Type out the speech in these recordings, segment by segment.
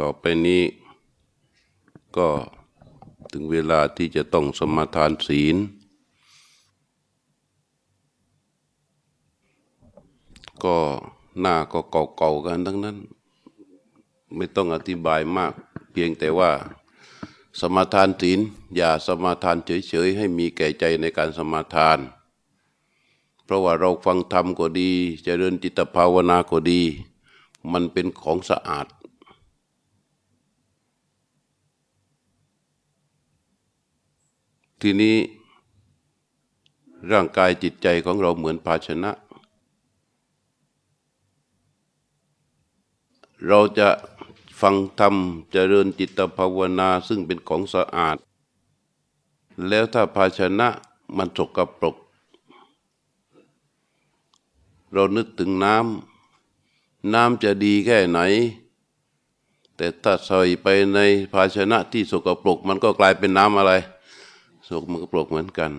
ต่อไปนี้ก็ถึงเวลาที่จะต้องสมาทานศีลก็หน้าก็เก่าๆกันทั้งนั้นไม่ต้องอธิบายมากเพียงแต่ว่าสมาทานศีลอย่าสมาทานเฉยๆให้มีแก่ใจในการสมาทานเพราะว่าเราฟังธรรมก็ดีเจริญจิตภาวนาก็ดีมันเป็นของสะอาดทีนี้ร่างกายจิตใจของเราเหมือนภาชนะเราจะฟังธรรมเจริญจิตภาวนาซึ่งเป็นของสะอาดแล้วถ้าภาชนะมันสกปรกเรานึกถึงน้ำจะดีแค่ไหนแต่ถ้าใส่ไปในภาชนะที่สกปรกมันก็กลายเป็นน้ำอะไรสกปรกเหมือนกัน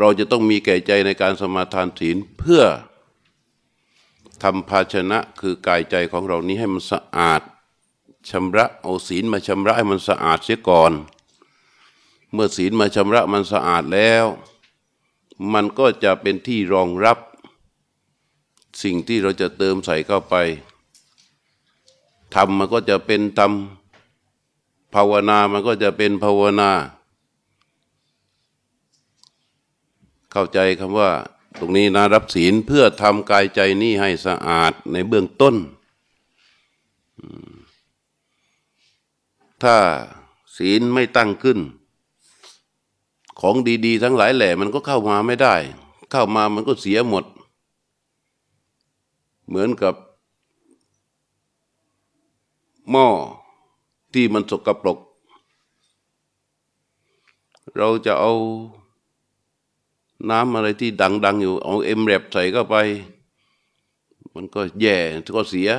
เราจะต้องมีแก่ใจในการสมาทานศีลเพื่อทำภาชนะคือกายใจของเรานี้ให้มันสะอาดชำระเอาศีลมาชำระให้มันสะอาดเสียก่อนเมื่อศีลมาชำระมันสะอาดแล้วมันก็จะเป็นที่รองรับสิ่งที่เราจะเติมใส่เข้าไปธรรมมันก็จะเป็นธรรมภาวนามันก็จะเป็นภาวนาเข้าใจคำว่าตรงนี้นะรับศีลเพื่อทำกายใจนี้ให้สะอาดในเบื้องต้นถ้าศีลไม่ตั้งขึ้นของดีๆทั้งหลายแหล่มันก็เข้ามาไม่ได้เข้ามามันก็เสียหมดเหมือนกับหม้อที่มันสกปรกเราจะเอาน้ำอะไรที่ดังๆอยู่เอาเอ็มแรบใส่เข้าไปมันก็แย่ก็เสีย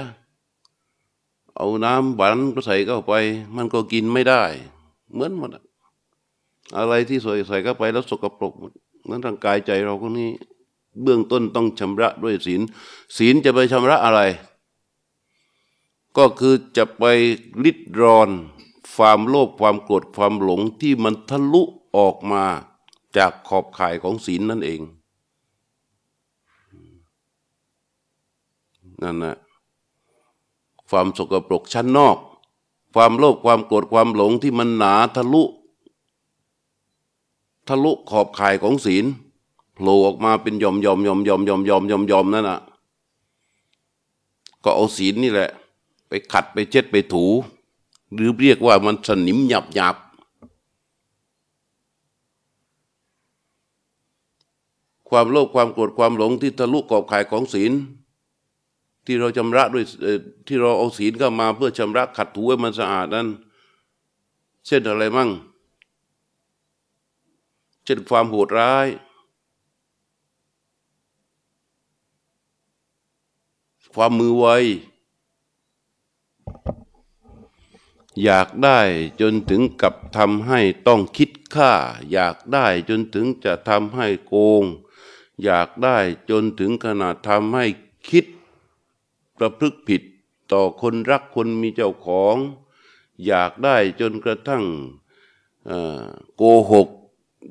เอาน้ำหวานก็ใส่เข้าไปมันก็กินไม่ได้เหมือนหมดอะไรที่ใส่เข้าไปแล้วสกปรกหมดนั้นร่างกายใจเราก็นี่เบื้องต้นต้องชำระด้วยศีลศีลจะไปชำระอะไรก็คือจะไปริดรอนความโลภความโกรธความหลงที่มันทะลุออกมาจากขอบข่ายของศีลนั่นเองนั่นนะความสกปรกชั้นนอกความโลภความโกรธความหลงที่มันหนาทะลุขอบข่ายของศีลโผล่ออกมาเป็นย่อมนั่นน่ะก็เอาศีลนี่แหละไปขัดไปเช็ดไปถูหรือเรียกว่ามันสนิมหยาบความโลภความโกรธความหลงที่ทะลุขอบข่ายของศีลที่เราชำระด้วยที่เราเอาศีลเข้ามาเพื่อชำระขัดถูให้มันสะอาดนั้นเช่นอะไรมั่งเช่นความโหดร้ายความมือไวอยากได้จนถึงกับทำให้ต้องคิดฆ่าอยากได้จนถึงจะทำให้โกงอยากได้จนถึงขนาดทำให้คิดประพฤติผิดต่อคนรักคนมีเจ้าของอยากได้จนกระทั่งโกหก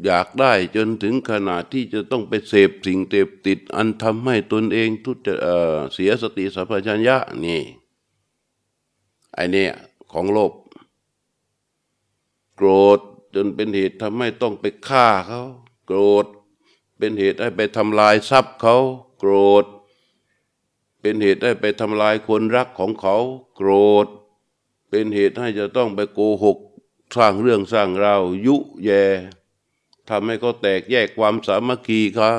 อยากได้จนถึงขนาดที่จะต้องไปเสพสิ่งเสพติดอันทำให้ตนเองทุจเสียสติสัมปชัญญะนี่ไอ้นี่ของโลภโกรธจนเป็นเหตุทำให้ต้องไปฆ่าเขาโกรธเป็นเหตุให้ไปทำลายทรัพย์เขาโกรธเป็นเหตุให้ไปทำลายคนรักของเขาโกรธเป็นเหตุให้จะต้องไปโกหกสร้างเรื่องสร้างราวยุแยทำให้เขาแตกแยกความสามัคคีเขา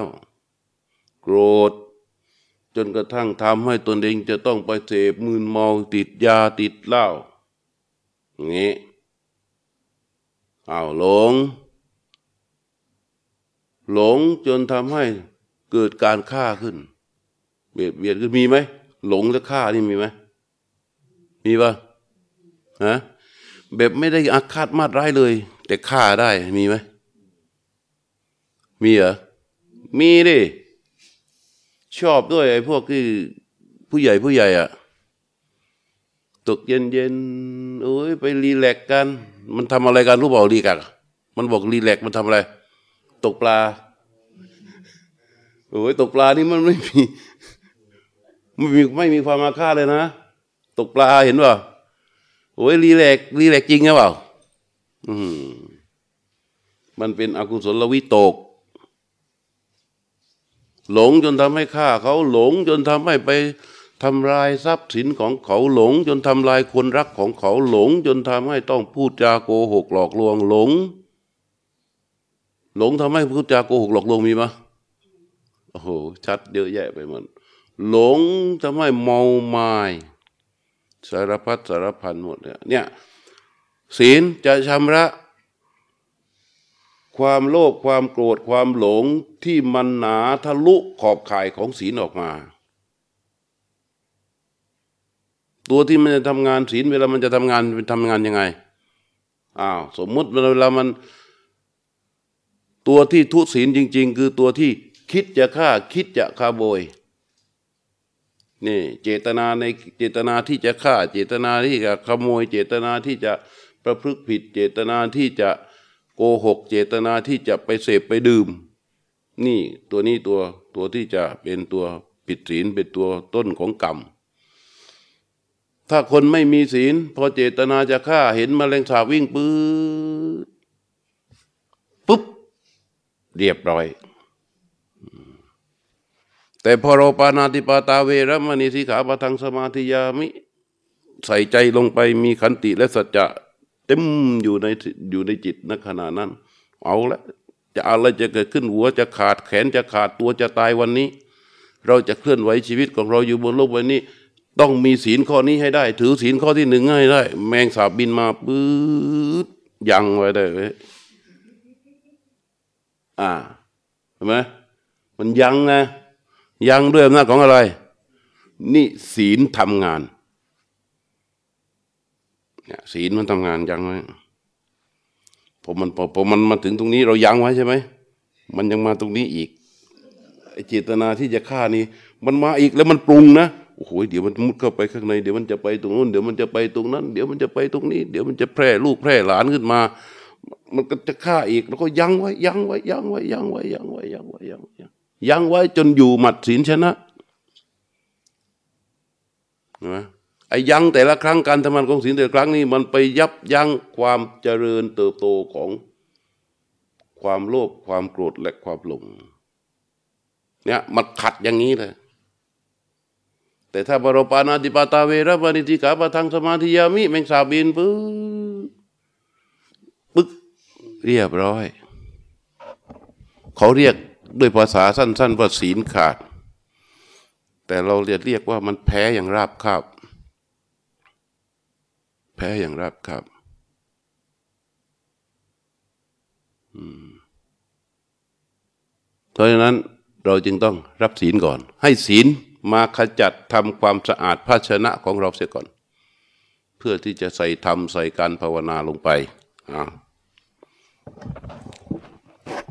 โกรธจนกระทั่งทำให้ตนเองจะต้องไปเสพมึนเมาติดยาติดเหล้างี้อ้าวหลงจนทำให้เกิดการฆ่าขึ้นเบียดขึ้นมีไหมหลงและฆ่านี่มีไหมมีป่ะฮะแบบไม่ได้อาฆาตมาดร้ายเลยแต่ฆ่าได้มีไหมมีเหรอมีดิชอบด้วยไอ้พวกที่ผู้ใหญ่อ่ะ ตกเย็นๆโอ้ยไปรีแลกกันมันทำอะไรกันรู้เปล่ารีแลกมันบอกรีแลกมันทำอะไรตกปลาโอ้ยตกปลานี่มันไม่มีความอาฆาตเลยนะตกปลาเห็นป่ะโอ้ยรีแลกจริงหรือเปล่ามันเป็นอกุศลวิตกหลงจนทำให้ฆ่าเขาหลงจนทำให้ไปทำลายทรัพย์สินของเขาหลงจนทำลายคนรักของเขาหลงจนทำให้ต้องพูดจาโกหกหลอกลวงหลงทำให้พูดจาโกหกหลอกลวงมีไหมโอ้โหชัดเยอะแยะไปหมดหลงทำให้เมามายสารพัดสารพันหมดเนี่ยศีลจะชำระความโลภความโกรธความหลงที่มันหนาทะลุขอบข่ายของศีลออกมาตัวที่มันจะทำงานศีลเวลามันจะทำงานยังไงสมมุติเวลามันตัวที่ทุศีลจริงๆคือตัวที่คิดจะฆ่าคิดจะขโมยนี่เจตนาในเจตนาที่จะฆ่าเจตนาที่จะขโมยเจตนาที่จะประพฤติผิดเจตนาที่จะโกหกเจตนาที่จะไปเสพไปดื่มนี่ตัวนี้ตัวที่จะเป็นตัวผิดศีลเป็นตัวต้นของกรรมถ้าคนไม่มีศีลพอเจตนาจะฆ่าเห็นแมลงสาบวิ่งปุ๊บเรียบร้อยแต่พอเราปานาติปาตาเวระมณีสิกขาปะทังสมาธิยามิใส่ใจลงไปมีขันติและสัจจะเต็มอยู่ในจิตนักขณะนั้นเอาละจะอะไรจะเกิดขึ้นหัวจะขาดแขนจะขาดตัวจะตายวันนี้เราจะเคลื่อนไหวชีวิตของเราอยู่บนโลกวันนี้ต้องมีศีลข้อนี้ให้ได้ถือศีลข้อที่หนึ่งให้ได้แมงสาบบินมาปื๊ดยังไว้ได้ไหมเห็นไหมมันยังนะยังด้วยอำนาจของอะไรนี่ศีลทำงานศีลมันทำงานยังไว้พอมันมาถึงตรงนี้เรายังไว้ใช่ไหมมันยังมาตรงนี้อีกเจตนาที่จะฆ่านี่มันมาอีกแล้วมันปรุงนะโอ้โหเดี๋ยวมันมุดเข้าไปข้างในเดี๋ยวมันจะไปตรงนู้นเดี๋ยวมันจะไปตรงนั้นเดี๋ยวมันจะไปตรงนี้เดี๋ยวมันจะแพร่ลูกแพร่หลานขึ้นมามันก็จะฆ่าอีกแล้วก็ยังไว้จนอยู่หมัดศีลชนะนะไอ้ยังแต่ละครั้งการทำงานของศีลแต่ละครั้งนี้มันไปยับยั้งความเจริญเติบโตของความโลภความโกรธและความหลงเนี่ยมันขัดอย่างนี้เลยแต่ถ้าบรปานาติปาตาเวระมณีสิกขาปะทังสมาธิยามิแมงสาบบินปึ๊กเรียบร้อยเขาเรียกด้วยภาษาสั้นๆว่าศีลขาดแต่เราเรียกว่ามันแพ้อย่างราบคาบแพ้อย่างราบคาบเพราะฉะนั้นเราจึงต้องรับศีลก่อนให้ศีลมาขจัดทำความสะอาดภาชนะของเราเสียก่อนเพื่อที่จะใส่ธรรมใส่การภาวนาลงไป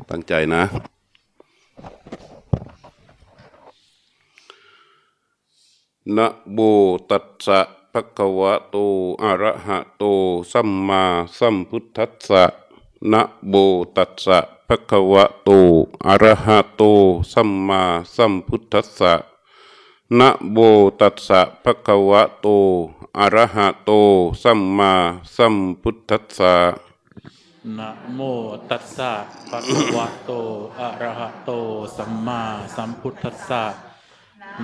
ตั้งใจนะนะโมตัสสะภะคะวะโตอะระหะโตสัมมาสัมพุทธัสสะนะโมตัสสะภะคะวะโตอะระหะโตสัมมาสัมพุทธัสสะนะโมตัสสะภะคะวะโตอะระหะโตสัมมาสัมพุทธัสสะนะโมตัสสะภะคะวะโตอะระหะโตสัมมาสัมพุทธัสสะ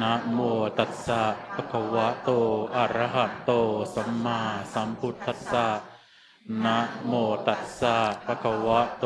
นะโมตัสสะภะคะวะโตอะระหะโตสัมมาสัมพุทธัสสะนะโมตัสสะภะคะวะโต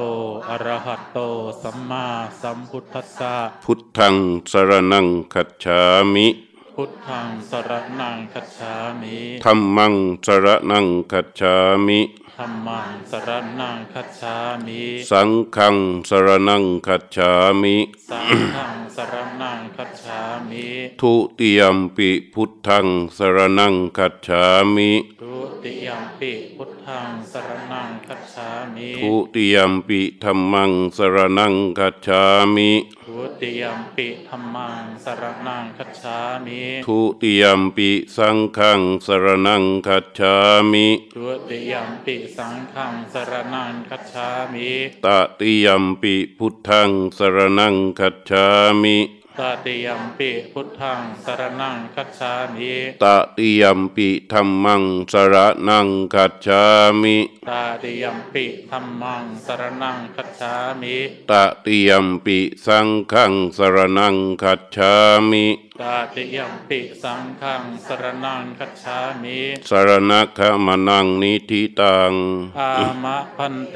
อะระหะโตสัมมาสัมพุทธัสสะพุทธังสรณังคัจฉามิพุทธังสรณังคัจฉามิธัมมังสรณังคัจฉามิธัมมังสรณังคัจฉามิสังฆังสรณังคัจฉามิสังฆังสรณังคัจฉามิทุติยัมปิพุทธังสรณังคัจฉามิทุติยัมปิพุทธังสรณังคัจฉามิทุติยัมปิธัมมังสรณังคัจฉามิ ทุติยมปิธัมมังสรณังคัจฉามิทุติยมปิสังฆังสรณังคัจฉามิทุติยมปิสังฆังสรณังคัจฉามิตติยมปิพุทธังสรณังคัจฉามิตติยมปิพุทธังสรณังคัจฉามิตติยมปิธัมมังสรณังคัจฉามิตติยมปิธัมมังสรณังคัจฉามิตติยมปิสังฆังสรณังคัจฉามิตติยมปิสังฆังสรณังคัจฉามิสรณคมนังนิธิตังอามะพันเต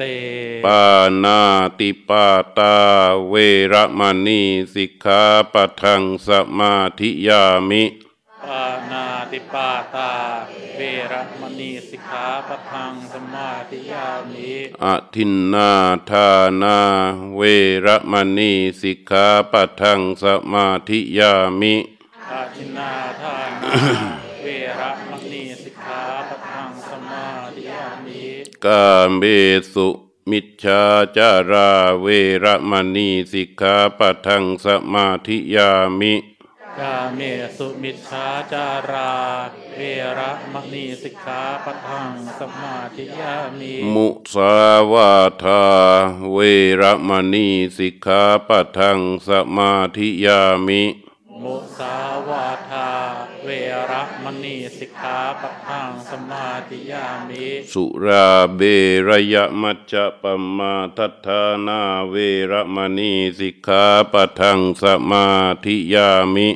ปานาติปาตาเวรมณีสิกขาปัฏฐังสมาธิยามิปานาติปาตาเวรมณีสิกขาปัฏฐังสมาธิยามิอะทินนาทานาเวรมณีสิกขาปัฏฐังสมาธิยามิอะทินนาทานาเวรมณีสิกขาปัฏฐังสมาธิยามิกามเมสุมิจฉาจาราเวรมณีสิกขาปัฏฐังสมาธิยามิกาเมสุมิจฉาจาราเวรมณีสิกขาปัฏฐังสมาธิยามิมุสาวาทาเวรมณีสิกขาปัฏฐังสมาธิยามิมุสาวาทาเวรมณีสิกขาปัฏฐังสมาธิยามิสุราเบรยมัจจปัมมาทัฏฐานาเวรมณีสิกขาปัฏฐังสมาธิยามิ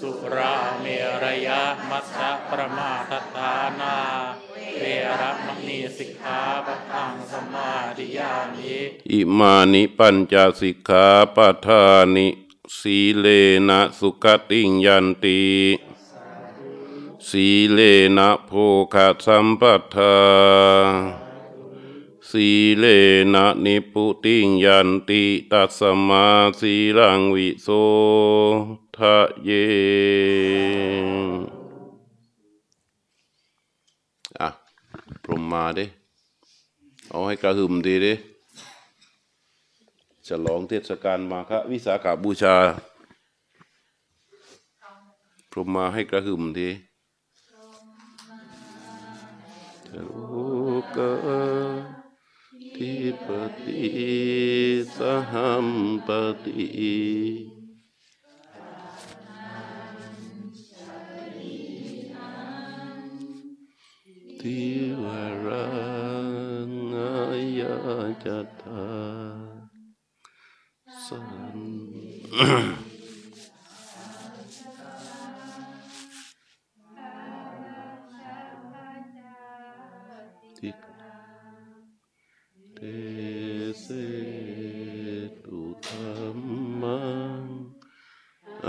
สุราเมรยมัจจปัมมาทัฏฐานาเวรมณีสิกขาปัฏฐังสมาธิยามิอิมานิปัญจสิกขาปัฏฐานิสีเลนะสุขติงยันติสีเลนะโภคสัมปทาสีเลนะนิพุติงยันติตัสมาสีลังวิโสทะเยอะพรหมมาดิเอาให้กระหึ่มดีดิฉลองเทศกาลมาฆวิสาขบูชาพรหมมาให้กระหึ่มทีโลกะทิปติสหัมปติทิวรังยาจัตตาสันติเตเสตุธัมมัง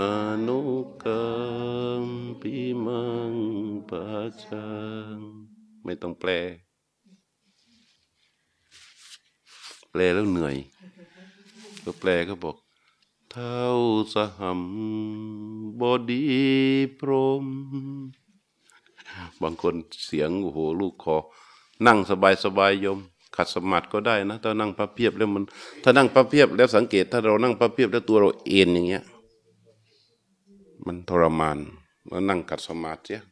อนุกัมปิมังปัจจังไม่ต้องแปลแล้วเหนื่อยก็แปลก็บอกเท้าสหัมบดีพรหมบางคนเสียงโอ้โหลูกคอนั่งสบายๆโยมขัดสมาธิก็ได้นะถ้านั่งพับเพียบแล้วมันถ้านั่งพับเพียบแล้วสังเกตถ้าเรานั่งพับเพียบแล้วตัวเราเอ็นอย่างเงี้ยมันทรมานแล้วนั่งขัดสมาธิเสีย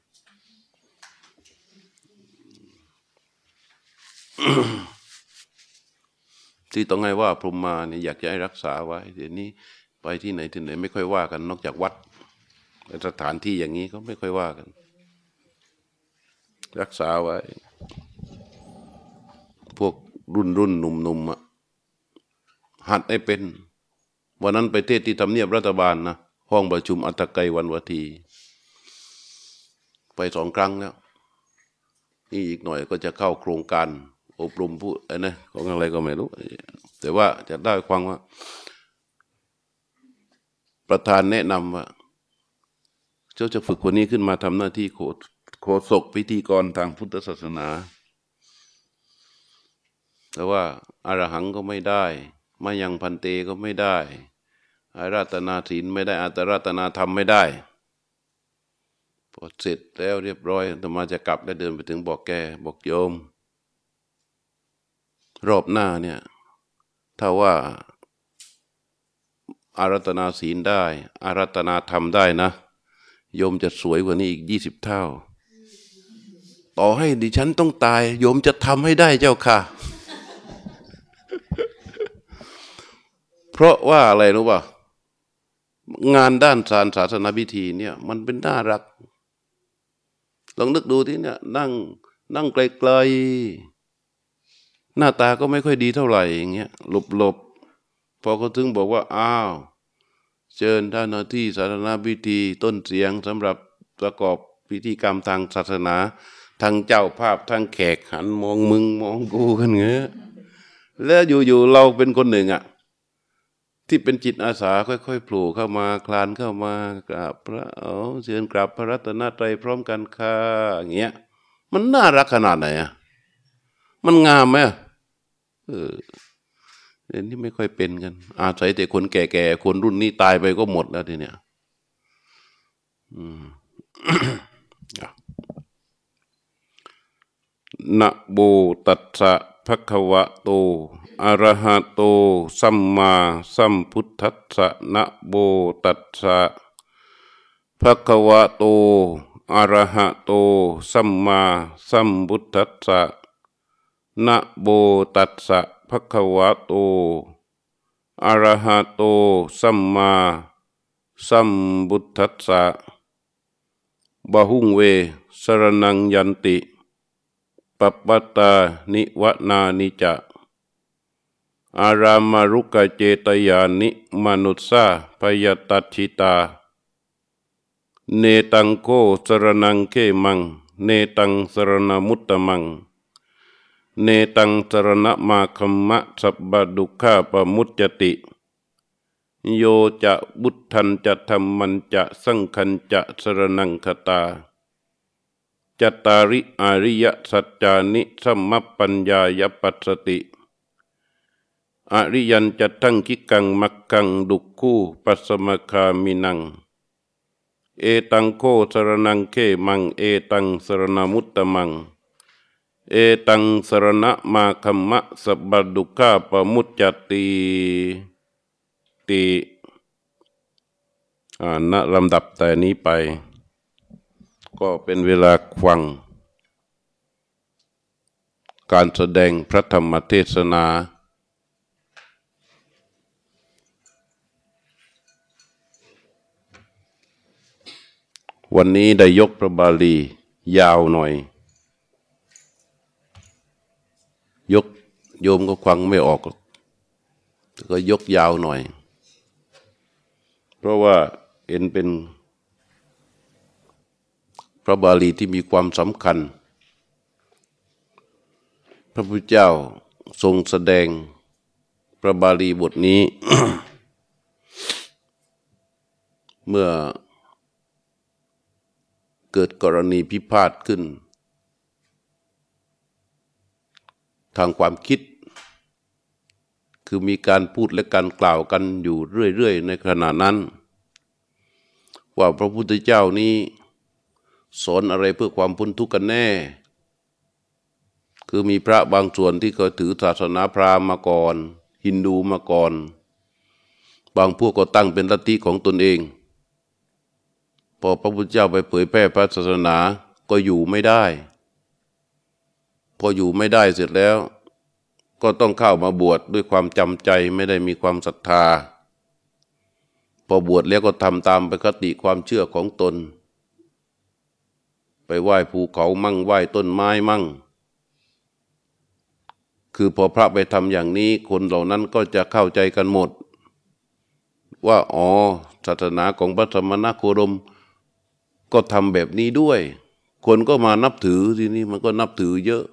ที่ต้องให้ว่าพรหมมาเนี่ยอยากจะให้รักษาไว้เดี๋ยวนี้ไปที่ไหนไม่ค่อยว่ากันนอกจากวัดสถานที่อย่างนี้ก็ไม่ค่อยว่ากันรักษาไว้พวกรุ่นหนุ่มๆอ่ะหัดให้เป็นวันนั้นไปเทศที่ทำเนียบรัฐบาลนะห้องประชุมอัตไกวันวทีไปสองครั้งแล้วนี่อีกหน่อยก็จะเข้าโครงการอบรมผู้นะของอะไรก็ไม่รู้แต่ว่าจะได้ฟังว่าประธานแนะนำว่าเจ้าจะฝึกคนนี้ขึ้นมาทำหน้าที่โฆษกพิธีกรทางพุทธศาสนาแต่ว่าอรหังก็ไม่ได้มายังพันเตก็ไม่ได้อาราธนาศีลไม่ได้อาราธนาธรรมไม่ได้พอเสร็จแล้วเรียบร้อยอาตมาจะกลับแล้วเดินไปถึงบอกแกบอกโยมรอบหน้าเนี่ยถ้าว่า อารัตนาศีลได้อารัตนาธรรมได้นะโยมจะสวยกว่านี้อีก20 เท่าต่อให้ดิฉันต้องตายโยมจะทำให้ได้เจ้าค่ะ เพราะว่าอะไรรู้ป่ะงานด้านศาสนาพิธีเนี่ยมันเป็นน่ารักลองนึกดูที่เนี่ยนั่งไกลๆหน้าตาก็ไม่ค่อยดีเท่าไหร่อย่างเงี้ยหลบๆพอเขาถึงบอกว่าอ้าวเชิญท่านหน้าที่ศาสนาพิธีต้นเสียงสำหรับประกอบพิธีกรรมทางศาสนาทางเจ้าภาพทางแขกหันมองมึงมองกูกันเงี้ยแล้วอยู่ๆเราเป็นคนหนึ่งอ่ะที่เป็นจิตอาสาค่อยๆโผล่เข้ามาคลานเข้ามากราบพระเชิญกราบพระรัตนตรัยพร้อมกันค่ะอย่างเงี้ยมันน่ารักขนาดไหนอ่ะมันงามไหมเดี๋ยวนี้ไม่ค่อยเป็นกันอาศัยแต่คนแก่ๆคนรุ่นนี้ตายไปก็หมดแล้วทีเนี้ยนะโมตัสสะภะคะวะโตอะระหะโตสัมมาสัมพุทธัสสะนะโมตัสสะภะคะวะโตอะระหะโตสัมมาสัมพุทธัสสะนะโมตัสสะภะคะวะโตอะระหะโตสัมมาสัมพุทธัสสะบะหุงเวสรณังยันติปัปปตานิวนานิจะอารามารุกเจตยานิมนุสสาพยตัชิตาเนตังโกสรนังเขมังเนตังสรณมุตตมังเนตังสรณมาคัมมะสัพพดุขะปมุจจติโยจะบุทธันจะธัมมันจะสังฆันจะสรนังคตาจัตตาริอริยสัจจานิสัมมัปปัญญายปัสสติอริยันจัตตังกิกังมักกังดุคู่ปัสสมคามินังเอตังโคสรนังเขมังเอตังสรณมุตตมังเอตังสรณมาคัมมะสัพพดุขะปมุจจติติณลำดับแต่นี้ไปก็เป็นเวลาฟังการแสดงพระธรรมเทศนาวันนี้ได้ยกพระบาลียาวหน่อยยกโยมก็ฟังไม่ออกก็ยกยาวหน่อยเพราะว่าเห็นเป็นพระบาลีที่มีความสำคัญพระพุทธเจ้าทรงแสดงพระบาลีบทนี้ เมื่อเกิดกรณีพิพาทขึ้นทางความคิดคือมีการพูดและการกล่าวกันอยู่เรื่อยๆในขณะนั้นว่าพระพุทธเจ้านี้สอนอะไรเพื่อความพ้นทุกข์กันแน่คือมีพระบางส่วนที่เขาถือศาสนาพราหมณ์มาก่อนฮินดูมาก่อนบางพวกก็ตั้งเป็นลัทธิของตนเองพอพระพุทธเจ้าไปเผยแพร่พระศาสนาก็อยู่ไม่ได้พออยู่ไม่ได้เสร็จแล้วก็ต้องเข้ามาบวชด้วยความจำใจไม่ได้มีความศรัทธาพอบวชแล้วก็ทำตามปกติความเชื่อของตนไปไหว้ภูเขามั่งไหว้ต้นไม้มั่งคือพอพระไปทำอย่างนี้คนเหล่านั้นก็จะเข้าใจกันหมดว่าอ๋อศาสนาของพระสมณโคดมก็ทำแบบนี้ด้วยคนก็มานับถือทีนี้มันก็นับถือเยอะ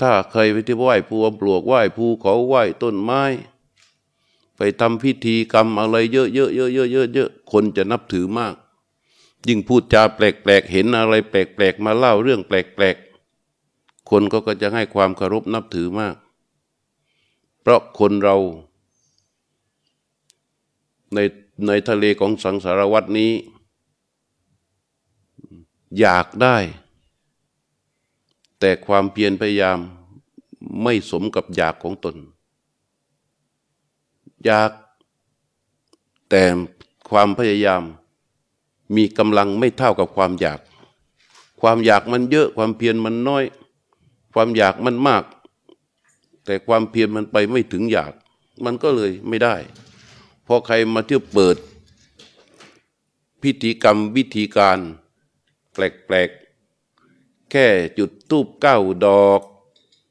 ถ้าใครไปที่ไหว้ปูปลวกไหว้ภูเขาไหว้ต้นไม้ไปทำพิธีกรรมอะไรเยอะๆๆๆๆคนจะนับถือมากยิ่งพูดจาแปลกๆเห็นอะไรแปลกๆมาเล่าเรื่องแปลกๆคนก็จะให้ความเคารพนับถือมากเพราะคนเราในทะเลของสังสารวัฏนี้อยากได้แต่ความเพียรพยายามไม่สมกับอยากของตนอยาก แต่ความพยายามมีกำลังไม่เท่ากับความอยากความอยากมันเยอะความเพียรมันน้อยความอยากมันมากแต่ความเพียรมันไปไม่ถึงอยากมันก็เลยไม่ได้พอใครมาเที่ยวเปิดพิธีกรรมวิธีการแปลกๆแค่จุดธูป9 ดอก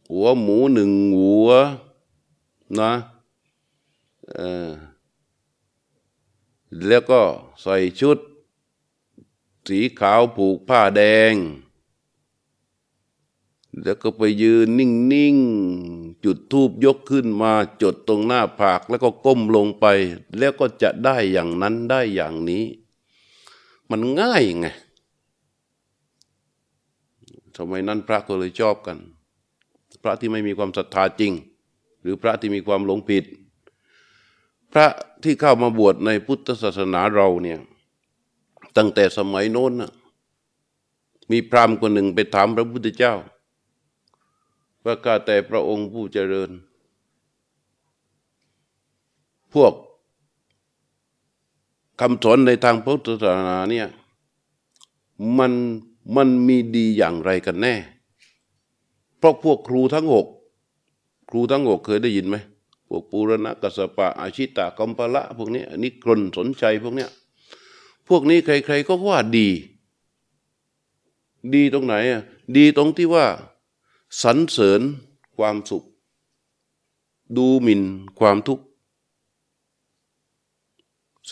หัวหมู1 หัวนะแล้วก็ใส่ชุดสีขาวผูกผ้าแดงแล้วก็ไปยืนนิ่งๆจุดธูปยกขึ้นมาจดตรงหน้าผากแล้วก็ก้มลงไปแล้วก็จะได้อย่างนั้นได้อย่างนี้มันง่ายไงสมัยนั้นพระก็เลยชอบกันพระที่ไม่มีความศรัทธาจริงหรือพระที่มีความหลงผิดพระที่เข้ามาบวชในพุทธศาสนาเราเนี่ยตั้งแต่สมัยโน้นนะมีพราหมณ์คนหนึ่งไปถามพระพุทธเจ้าว่าข้าแต่พระองค์ผู้เจริญพวกคำสอนในทางพุทธศาสนาเนี่ยมันมีดีอย่างไรกันแน่เพราะพวกครูทั้ง6เคยได้ยินไหมพวกปุรณกัสสปะอาชิตะกัมพละพวกนี้นิกรณสนชัยพวกเนี้ยพวกนี้ใครๆก็ว่าดีดีตรงไหนอ่ะดีตรงที่ว่าสรรเสริญความสุขดูหมิ่นความทุกข์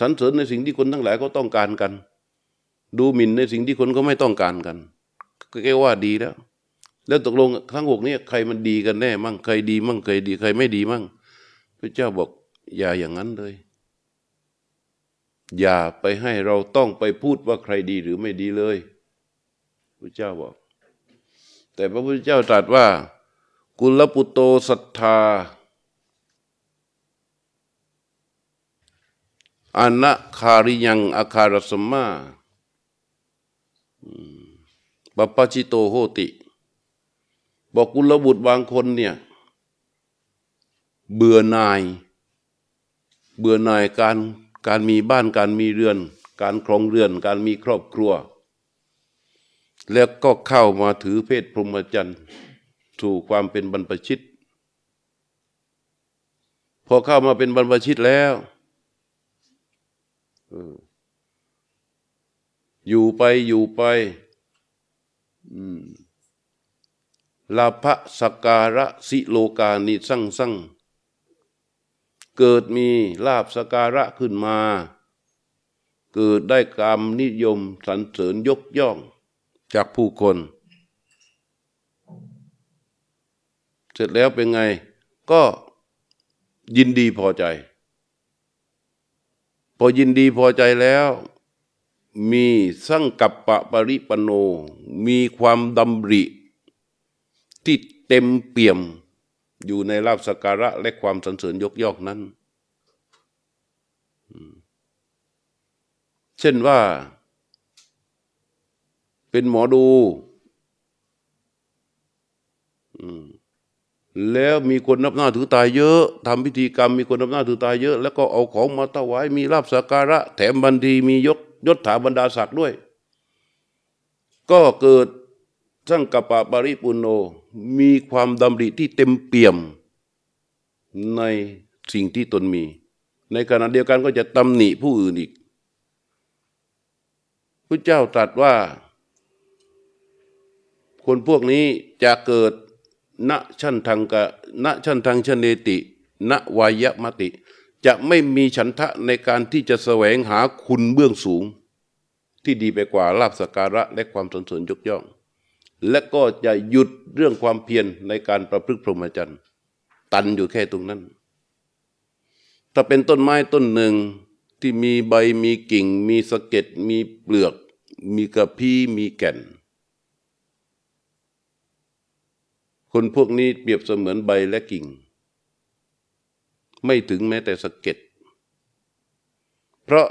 สรรเสริญในสิ่งที่คนทั้งหลายก็ต้องการกันดูหมิ่นในสิ่งที่คนก็ไม่ต้องการกันก็แค่ว่าดีแล้วแล้วตกลงทั้ง6นี้ใครมันดีกันแน่มั่งใครดีมั่งใครดีใครไม่ดีมั่งพระเจ้าบอกอย่าอย่างนั้นเลยอย่าไปให้เราต้องไปพูดว่าใครดีหรือไม่ดีเลยพระเจ้าบอกแต่พระพุทธเจ้าตรัสว่ากุลปุตโตสัทธาอนะคาริยังอาคารสัมมาปัปปชิโตโหติบอกกุลบุตรบางคนเนี่ยเบื่อหน่ายการมีบ้านการมีเรือนการครองเรือนการมีครอบครัวแล้วก็เข้ามาถือเพศพรหมจรรย์สู่ความเป็นบรรพชิตพอเข้ามาเป็นบรรพชิตแล้วอยู่ไปลาภสการะสิโลกานิสั่งเกิดมีลาภสการะขึ้นมาเกิดได้กามนิยมสรรเสริญยกย่องจากผู้คนเสร็จแล้วเป็นไงก็ยินดีพอใจพอยินดีพอใจแล้วมีสังกัปปะปริปันโนมีความดำริที่เต็มเปี่ยมอยู่ในลาภสักการะและความสรรเสริญยกย่องนั้นเช่นว่าเป็นหมอดูแล้วมีคนนับหน้าถือตาเยอะทำพิธีกรรมมีคนนับหน้าถือตาเยอะแล้วก็เอาของมาถวายมีลาภสักการะแถมบันทีมียศถาบรรดาศักดิ์ด้วยก็เกิดสังกัปปะปริปุนโนมีความดำริที่เต็มเปี่ยมในสิ่งที่ตนมีในขณะเดียวกันก็จะตำหนิผู้อื่นอีกพระเจ้าตรัสว่าคนพวกนี้จะเกิดณชั้นทางกะณชั้นทางชเนติณวายมติจะไม่มีฉันทะในการที่จะแสวงหาคุณเบื้องสูงที่ดีไปกว่าลาภสักการะและความสรรเสริญยกย่องและก็จะหยุดเรื่องความเพียรในการประพฤติพรหมจรรย์ตันอยู่แค่ตรงนั้นถ้าเป็นต้นไม้ต้นหนึ่งที่มีใบมีกิ่งมีสะเก็ดมีเปลือกมีกระพี้มีแก่นคนพวกนี้เปรียบเสมือนใบและกิ่งไม่ถึงแม้แต่สะเก็ดเพราะ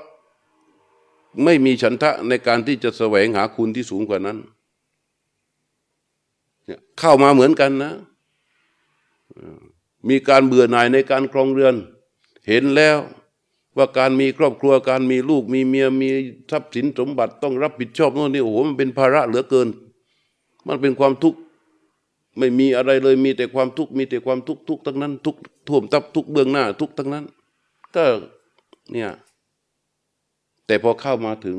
ไม่มีฉันทะในการที่จะแสวงหาคุณที่สูงกว่านั้นเข้ามาเหมือนกันนะมีการเบื่อหน่ายในการครองเรือนเห็นแล้ว ว่าการมีครอบครัวการมีลูกมีเมียมีทรัพย์สินสมบัติต้องรับผิดชอบโน่นนี่โอ้โหมันเป็นภาระเหลือเกินมันเป็นความทุกข์ไม่มีอะไรเลยมีแต่ความทุกข์มีแต่ความทุกข์ทุกทั้งนั้นทุกท่วมทับทุกเบื้องหน้าทุกทั้งนั้นก็เนี่ยแต่พอเข้ามาถึง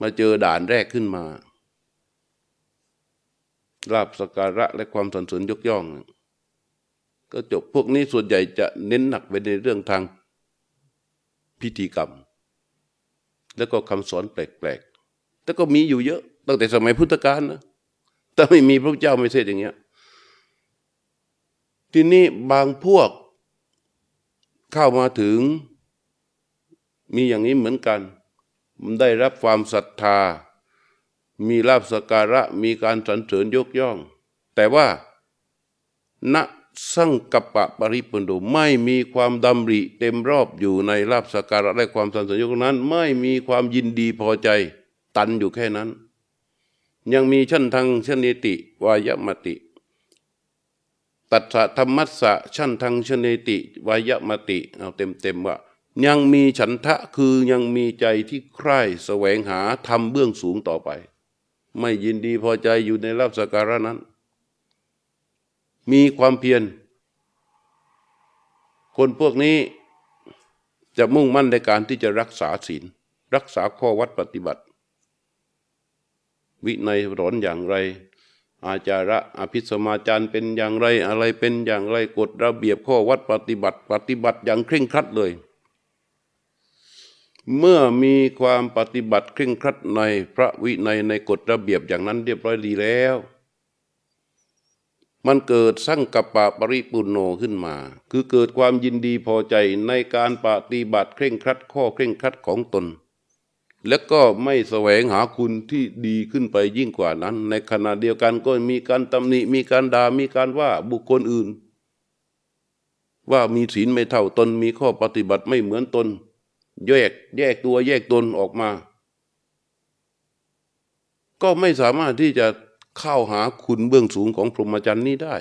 มาเจอด่านแรกขึ้นมาลาภสักการะและความสรรเสริญยกย่องก็จบพวกนี้ส่วนใหญ่จะเน้นหนักไปในเรื่องทางพิธีกรรมแล้วก็คำสอนแปลกๆแต่ก็มีอยู่เยอะตั้งแต่สมัยพุทธกาลนะแต่ไม่มีพระเจ้าไม่เสด็จอย่างเงี้ยทีนี้บางพวกเข้ามาถึงมีอย่างนี้เหมือนกันได้รับความศรัทธามีลาภสักการะมีการสรรเสริญยกย่องแต่ว่าณสังกัปปะปริปุณโณไม่มีความดำริเต็มรอบอยู่ในลาภสักการะและความสรรเสริญยกย่องนั้นไม่มีความยินดีพอใจตันอยู่แค่นั้นยังมีชั้นทางชนิติวายมติตัสสะธรรมัสสะชั้นทางชนิติวายมติเอาเต็มว่ายังมีฉันทะคือยังมีใจที่ใคร่แสวงหาธรรมเบื้องสูงต่อไปไม่ยินดีพอใจอยู่ในลาภสักการะนั้นมีความเพียรคนพวกนี้จะมุ่งมั่นในการที่จะรักษาศีลรักษาข้อวัดปฏิบัติวินัยสอนอย่างไรอาจาระอภิสมาจารเป็นอย่างไรอะไรเป็นอย่างไรกฎระเบียบข้อวัดปฏิบัติอย่างเคร่งครัดเลยเมื่อมีความปฏิบัติเคร่งครัดในพระวินัยในกฎระเบียบอย่างนั้นเรียบร้อยดีแล้วมันเกิดสังกัปปะปริปุณโญขึ้นมาคือเกิดความยินดีพอใจในการปฏิบัติเคร่งครัดข้อเคร่งครัดของตนและก็ไม่แสวงหาคุณที่ดีขึ้นไปยิ่งกว่านั้นในขณะเดียวกันก็มีการตำหนิมีการด่ามีการว่าบุคคลอื่นว่ามีศีลไม่เท่าตนมีข้อปฏิบัติไม่เหมือนตนแยกตัวแยกตนออกมาก็ไม่สามารถที่จะเข้าหาคุณเบื้องสูงของพรหมจรรย์นี้ได้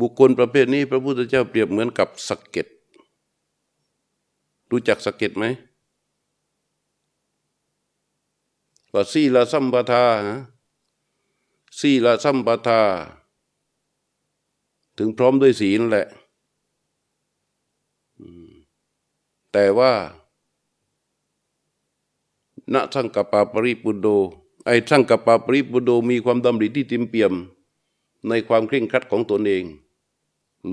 บุคคลประเภทนี้พระพุทธเจ้าเปรียบเหมือนกับสะเก็ดรู้จักสะเก็ดไหมว่าสีลสัมปทาสีลสัมปทาถึงพร้อมด้วยศีลแหละแต่ว่าณสังกัปปะปริปุณโญไอ้สังกัปปะปริปุณโญมีความดำริที่เต็มเปี่ยมในความเคร่งครัดของตนเอง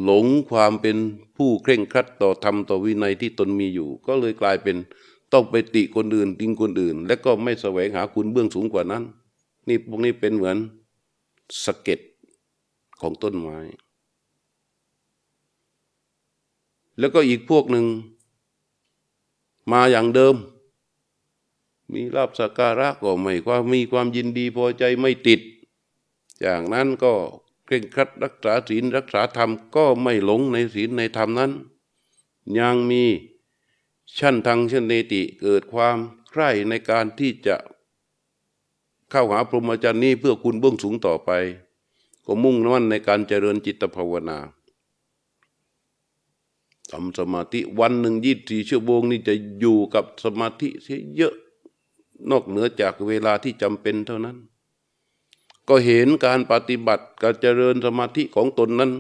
หลงความเป็นผู้เคร่งครัดต่อธรรมต่อวินัยที่ตนมีอยู่ก็เลยกลายเป็นต้องไปติคนอื่นติงคนอื่นและก็ไม่แสวงหาคุณเบื้องสูงกว่านั้นนี่พวกนี้เป็นเหมือนสะเก็ดของต้นไม้แล้วก็อีกพวกหนึ่งมาอย่างเดิมมีลาภสักการะก็ไม่ว่ามีความยินดีพอใจไม่ติดจากนั้นก็เคร่งครัดรักษาศีลรักษาธรรมก็ไม่หลงในศีลในธรรมนั้นยังมีชั้นทางชั้นเนติเกิดความใคร่ในการที่จะเข้าหาพรหมจรรย์นี้เพื่อคุณเบื้องสูงต่อไปก็มุ่งมั่นในการเจริญจิตภาวนาทำสมาธิวันหนึ่ง24 ชั่วโมงนี่จะอยู่กับสมาธิเสียเยอะนอกเหนือจากเวลาที่จำเป็นเท่านั้นก็เห็นการปฏิบัติการเจริญสมาธิของตนนั้น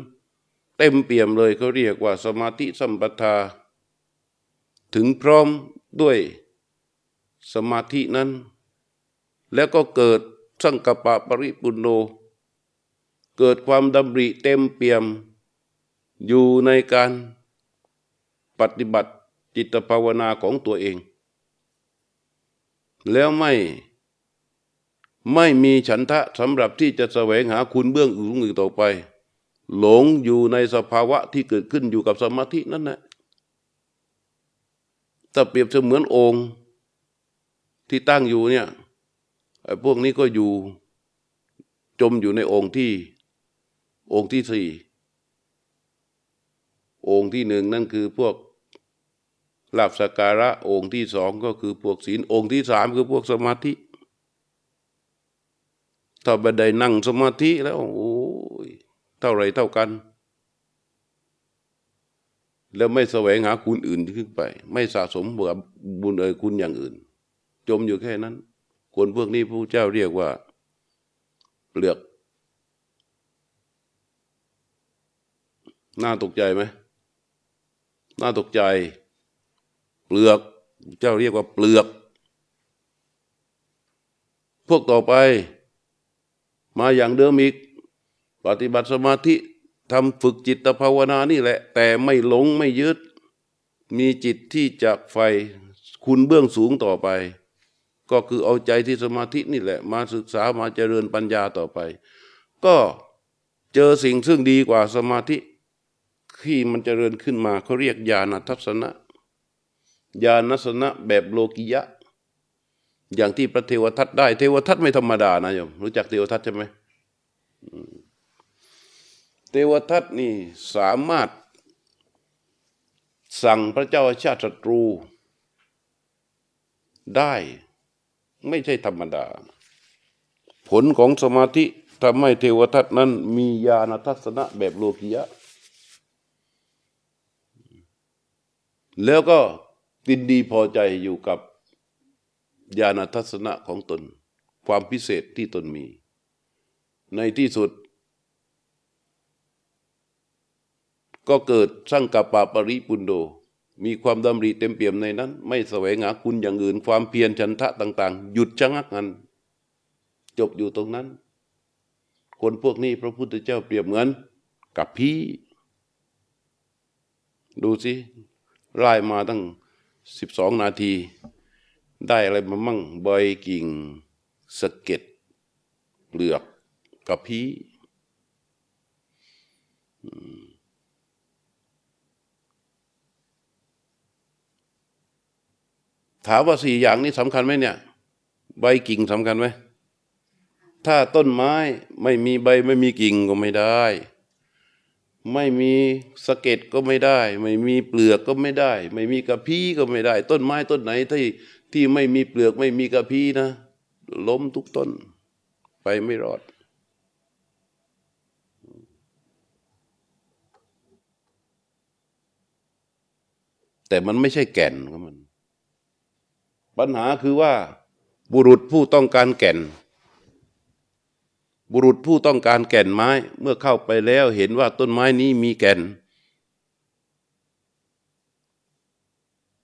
เต็มเปี่ยมเลยเขาเรียกว่าสมาธิสัมปทาถึงพร้อมด้วยสมาธินั้นแล้วก็เกิดสังกัปปะปริปุณโญเกิดความดำริเต็มเปี่ยมอยู่ในการปฏิบัติจิตภาวนาของตัวเองแล้วไม่มีฉันทะสำหรับที่จะแสวงหาคุณเบื้องสูงต่อไปหลงอยู่ในสภาวะที่เกิดขึ้นอยู่กับสมาธินั่นแหละถ้าเปรียบเสมือนโอ่งที่ตั้งอยู่เนี่ยพวกนี้ก็อยู่จมอยู่ในโอ่งที่ 4โอ่งที่ 1นั่นคือพวกลาภสักการะโอ่งที่ 2ก็คือพวกศีลโอ่งที่ 3คือพวกสมาธิถ้าบัดใดนั่งสมาธิแล้วโอ้ยเท่าไรเท่ากัน แล้วไม่แสวงหาคุณอื่นขึ้นไปไม่สะสมบุญเอ่ยคุณอย่างอื่นจมอยู่แค่นั้นคนพวกนี้พระเจ้าเรียกว่าเปลือกน่าตกใจไหมน่าตกใจเปลือกเจ้าเรียกว่าเปลือกพวกต่อไปมาอย่างเดิมอีกปฏิบัติสมาธิทำฝึกจิตภาวนานี่แหละแต่ไม่หลงไม่ยึดมีจิตที่จักใฝ่คุณเบื้องสูงต่อไปก็คือเอาใจที่สมาธินี่แหละมาศึกษามาเจริญปัญญาต่อไปก็เจอสิ่งซึ่งดีกว่าสมาธิที่มันเจริญขึ้นมาเขาเรียกญาณทัศนะญาณทัศนะแบบโลกิยะอย่างที่พระเทวทัตได้เทวทัตไม่ธรรมดานะโยมรู้จักเทวทัตใช่ไหมเทวทัตนี่สามารถสั่งพระเจ้าอาชาติศัตรูได้ไม่ใช่ธรรมดาผลของสมาธิทำให้เทวทัตนั้นมีญาณทัศนะแบบโลกิยะแล้วก็ติดดีพอใจอยู่กับญาณทัศนะของตนความพิเศษที่ตนมีในที่สุดก็เกิดสังกัปปะปริปุณโญมีความดำริเต็มเปี่ยมในนั้นไม่แสวงหาคุณอย่างอื่นความเพียรฉันทะต่างๆหยุดชะงักงันจบอยู่ตรงนั้นคนพวกนี้พระพุทธเจ้าเปรียบเหมือนกับพี่ดูสิไล่มาตั้ง12นาทีได้อะไรมามั่งใบกิ่งสะเก็ดเปลือกกับพี่ถามว่า4อย่างนี้สำคัญไหมเนี่ยใบกิ่งสำคัญไหมถ้าต้นไม้ไม่มีใบไม่มีกิ่งก็ไม่ได้ไม่มีสะเก็ดก็ไม่ได้ไม่มีเปลือกก็ไม่ได้ไม่มีกระพี้ก็ไม่ได้ต้นไม้ต้นไหนที่ไม่มีเปลือกไม่มีกระพี้นะล้มทุกต้นไปไม่รอดแต่มันไม่ใช่แก่นของมันปัญหาคือว่าบุรุษผู้ต้องการแก่นบุรุษผู้ต้องการแก่นไม้เมื่อเข้าไปแล้วเห็นว่าต้นไม้นี้มีแก่น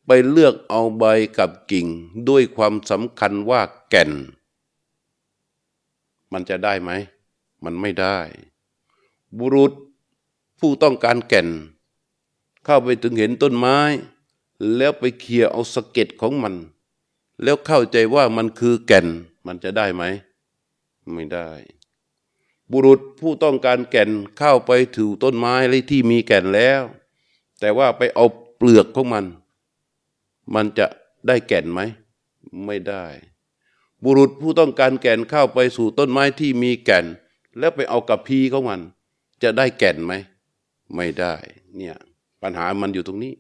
ไปเลือกเอาใบกับกิ่งด้วยความสำคัญว่าแก่นมันจะได้ไหมมันไม่ได้บุรุษผู้ต้องการแก่นเข้าไปถึงเห็นต้นไม้แล้วไปเขี่ยเอาสะเก็ดของมันแล้วเข้าใจว่ามันคือแก่นมันจะได้ไหมไม่ได้บุรุษผู้ต้องการแก่นเข้าไปถือต้นไม้ที่มีแก่นแล้วแต่ว่าไปเอาเปลือกของมันมันจะได้แก่นไหมไม่ได้บุรุษผู้ต้องการแก่นเข้าไปสู่ต้นไม้ที่มีแก่นแล้วไปเอากระพี้ของมันจะได้แก่นไหมไม่ได้เนี่ยปัญหามันอยู่ตรงนี้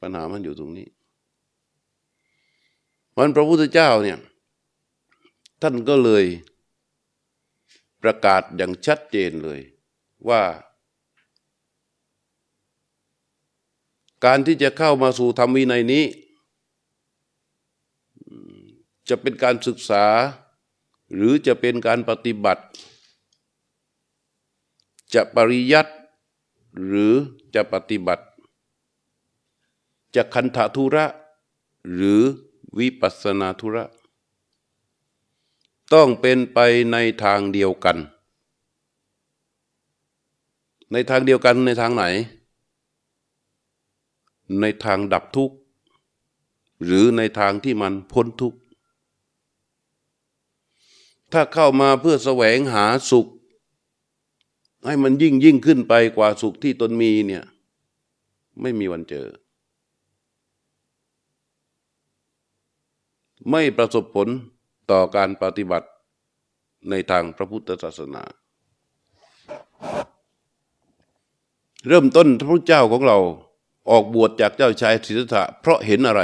ปัญหามันอยู่ตรงนี้วันพระพุทธเจ้าเนี่ยท่านก็เลยประกาศอย่างชัดเจนเลยว่าการที่จะเข้ามาสู่ธรรมวินัยนี้จะเป็นการศึกษาหรือจะเป็นการปฏิบัติจะปริยัติหรือจะปฏิบัติจะคันธธุระหรือวิปัสสนาธุระต้องเป็นไปในทางเดียวกันในทางเดียวกันในทางไหนในทางดับทุกข์หรือในทางที่มันพ้นทุกข์ถ้าเข้ามาเพื่อแสวงหาสุขให้มันยิ่งขึ้นไปกว่าสุขที่ตนมีเนี่ยไม่มีวันเจอไม่ประสบผลต่อการปฏิบัติในทางพระพุทธศาสนาเริ่มต้นพระพุทธเจ้าของเราออกบวชจากเจ้าชายสิทธัตถะเพราะเห็นอะไร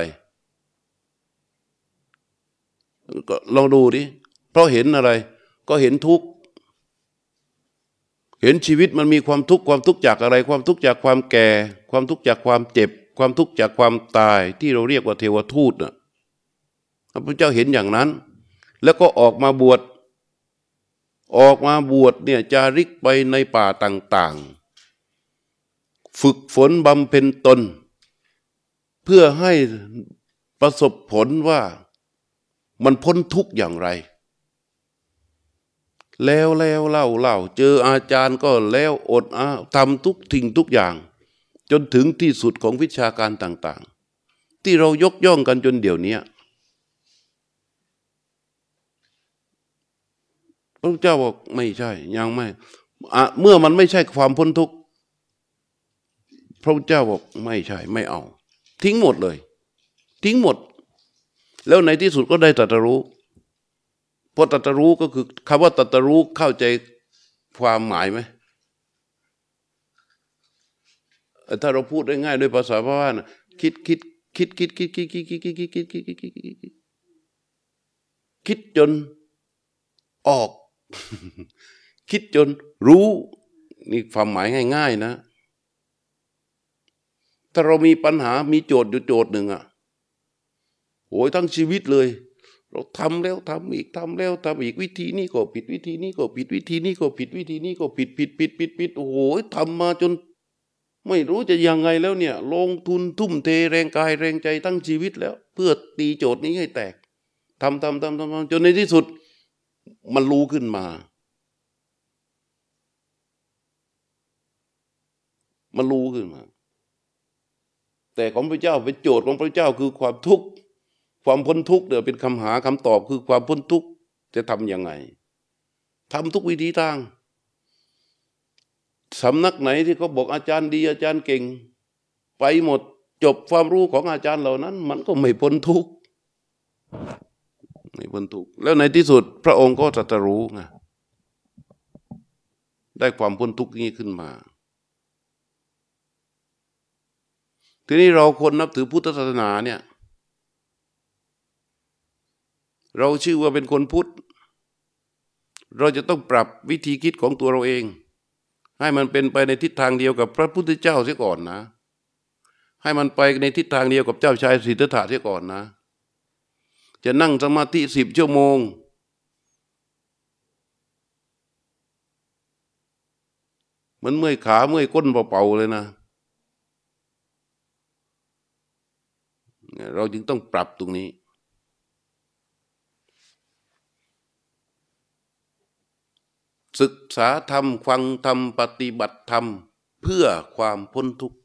ก็ลองดูดิเพราะเห็นอะไรก็เห็นทุกข์ เห็นชีวิตมันมีความทุกข์ความทุกข์จากอะไรความทุกข์จากความแก่ความทุกข์จากความเจ็บความทุกข์จากความตายที่เราเรียกว่าเทวทูตน่ะพระพุทธเจ้าเห็นอย่างนั้นแล้วก็ออกมาบวชเนี่ยจาริกไปในป่าต่างๆฝึกฝนบำเพ็ญตนเพื่อให้ประสบผลว่ามันพ้นทุกข์อย่างไรแล้วเล่าเจออาจารย์ก็แล้วอดทำทุกทิ้งทุกอย่างจนถึงที่สุดของวิชาการต่างๆที่เรายกย่องกันจนเดี๋ยวนี้พระเจ้าบอกไม่ใช่ยังไม่เมื่อมันไม่ใช่ความพ้นทุกข์พระเจ้าบอกไม่ใช่ไม่เอาทิ้งหมดเลยทิ้งหมดแล้วในที่สุดก็ได้ตรัสรู้เพราะตรัสรู้ก็คือคำว่าตรัสรู้เข้าใจความหมายไหมถ้าเราพูดได้ง่ายด้วยภาษาบ้านคิดจนออกคิดจนรู้นี่ความหมายง่ายๆนะถ้าเรามีปัญหามีโจทย์อยู่โจทย์หนึ่งอ่ะโอ้ยทั้งชีวิตเลยเราทำแล้วทำอีกทำแล้วทำอีกวิธีนี้ก็ผิดวิธีนี้ก็ผิดวิธีนี้ก็ผิดวิธีนี้ก็ผิดผิดโอ้ยทำมาจนไม่รู้จะยังไงแล้วเนี่ยลงทุนทุ่มเทแรงกายแรงใจทั้งชีวิตแล้วเพื่อตีโจทย์นี้ให้แตกทำจนในที่สุดมันรู้ขึ้นมาแต่ของพระเจ้าเป็นโจทย์ของพระเจ้าคือความทุกข์ความพ้นทุกข์เดี๋ยวเป็นคำหาคำตอบคือความพ้นทุกข์จะทำยังไงทำทุกวิธีทางสำนักไหนที่เขาบอกอาจารย์ดีอาจารย์เก่งไปหมดจบความรู้ของอาจารย์เหล่านั้นมันก็ไม่พ้นทุกข์แล้วในที่สุดพระองค์ก็ตรัสรู้ไงได้ความพ้นทุกข์นี้ขึ้นมาทีนี้เราคนนับถือพุทธศาสนาเนี่ยเราชื่อว่าเป็นคนพุทธเราจะต้องปรับวิธีคิดของตัวเราเองให้มันเป็นไปในทิศทางเดียวกับพระพุทธเจ้าเสียก่อนนะให้มันไปในทิศทางเดียวกับเจ้าชายสิทธัตถะเสียก่อนนะจะนั่งสมาธิ10 ชั่วโมงมันเมื่อยขาเมื่อยก้นเป่าๆเลยนะเราจึงต้องปรับตรงนี้ศึกษาธรรมฟังธรรมปฏิบัติธรรมเพื่อความพ้นทุกข์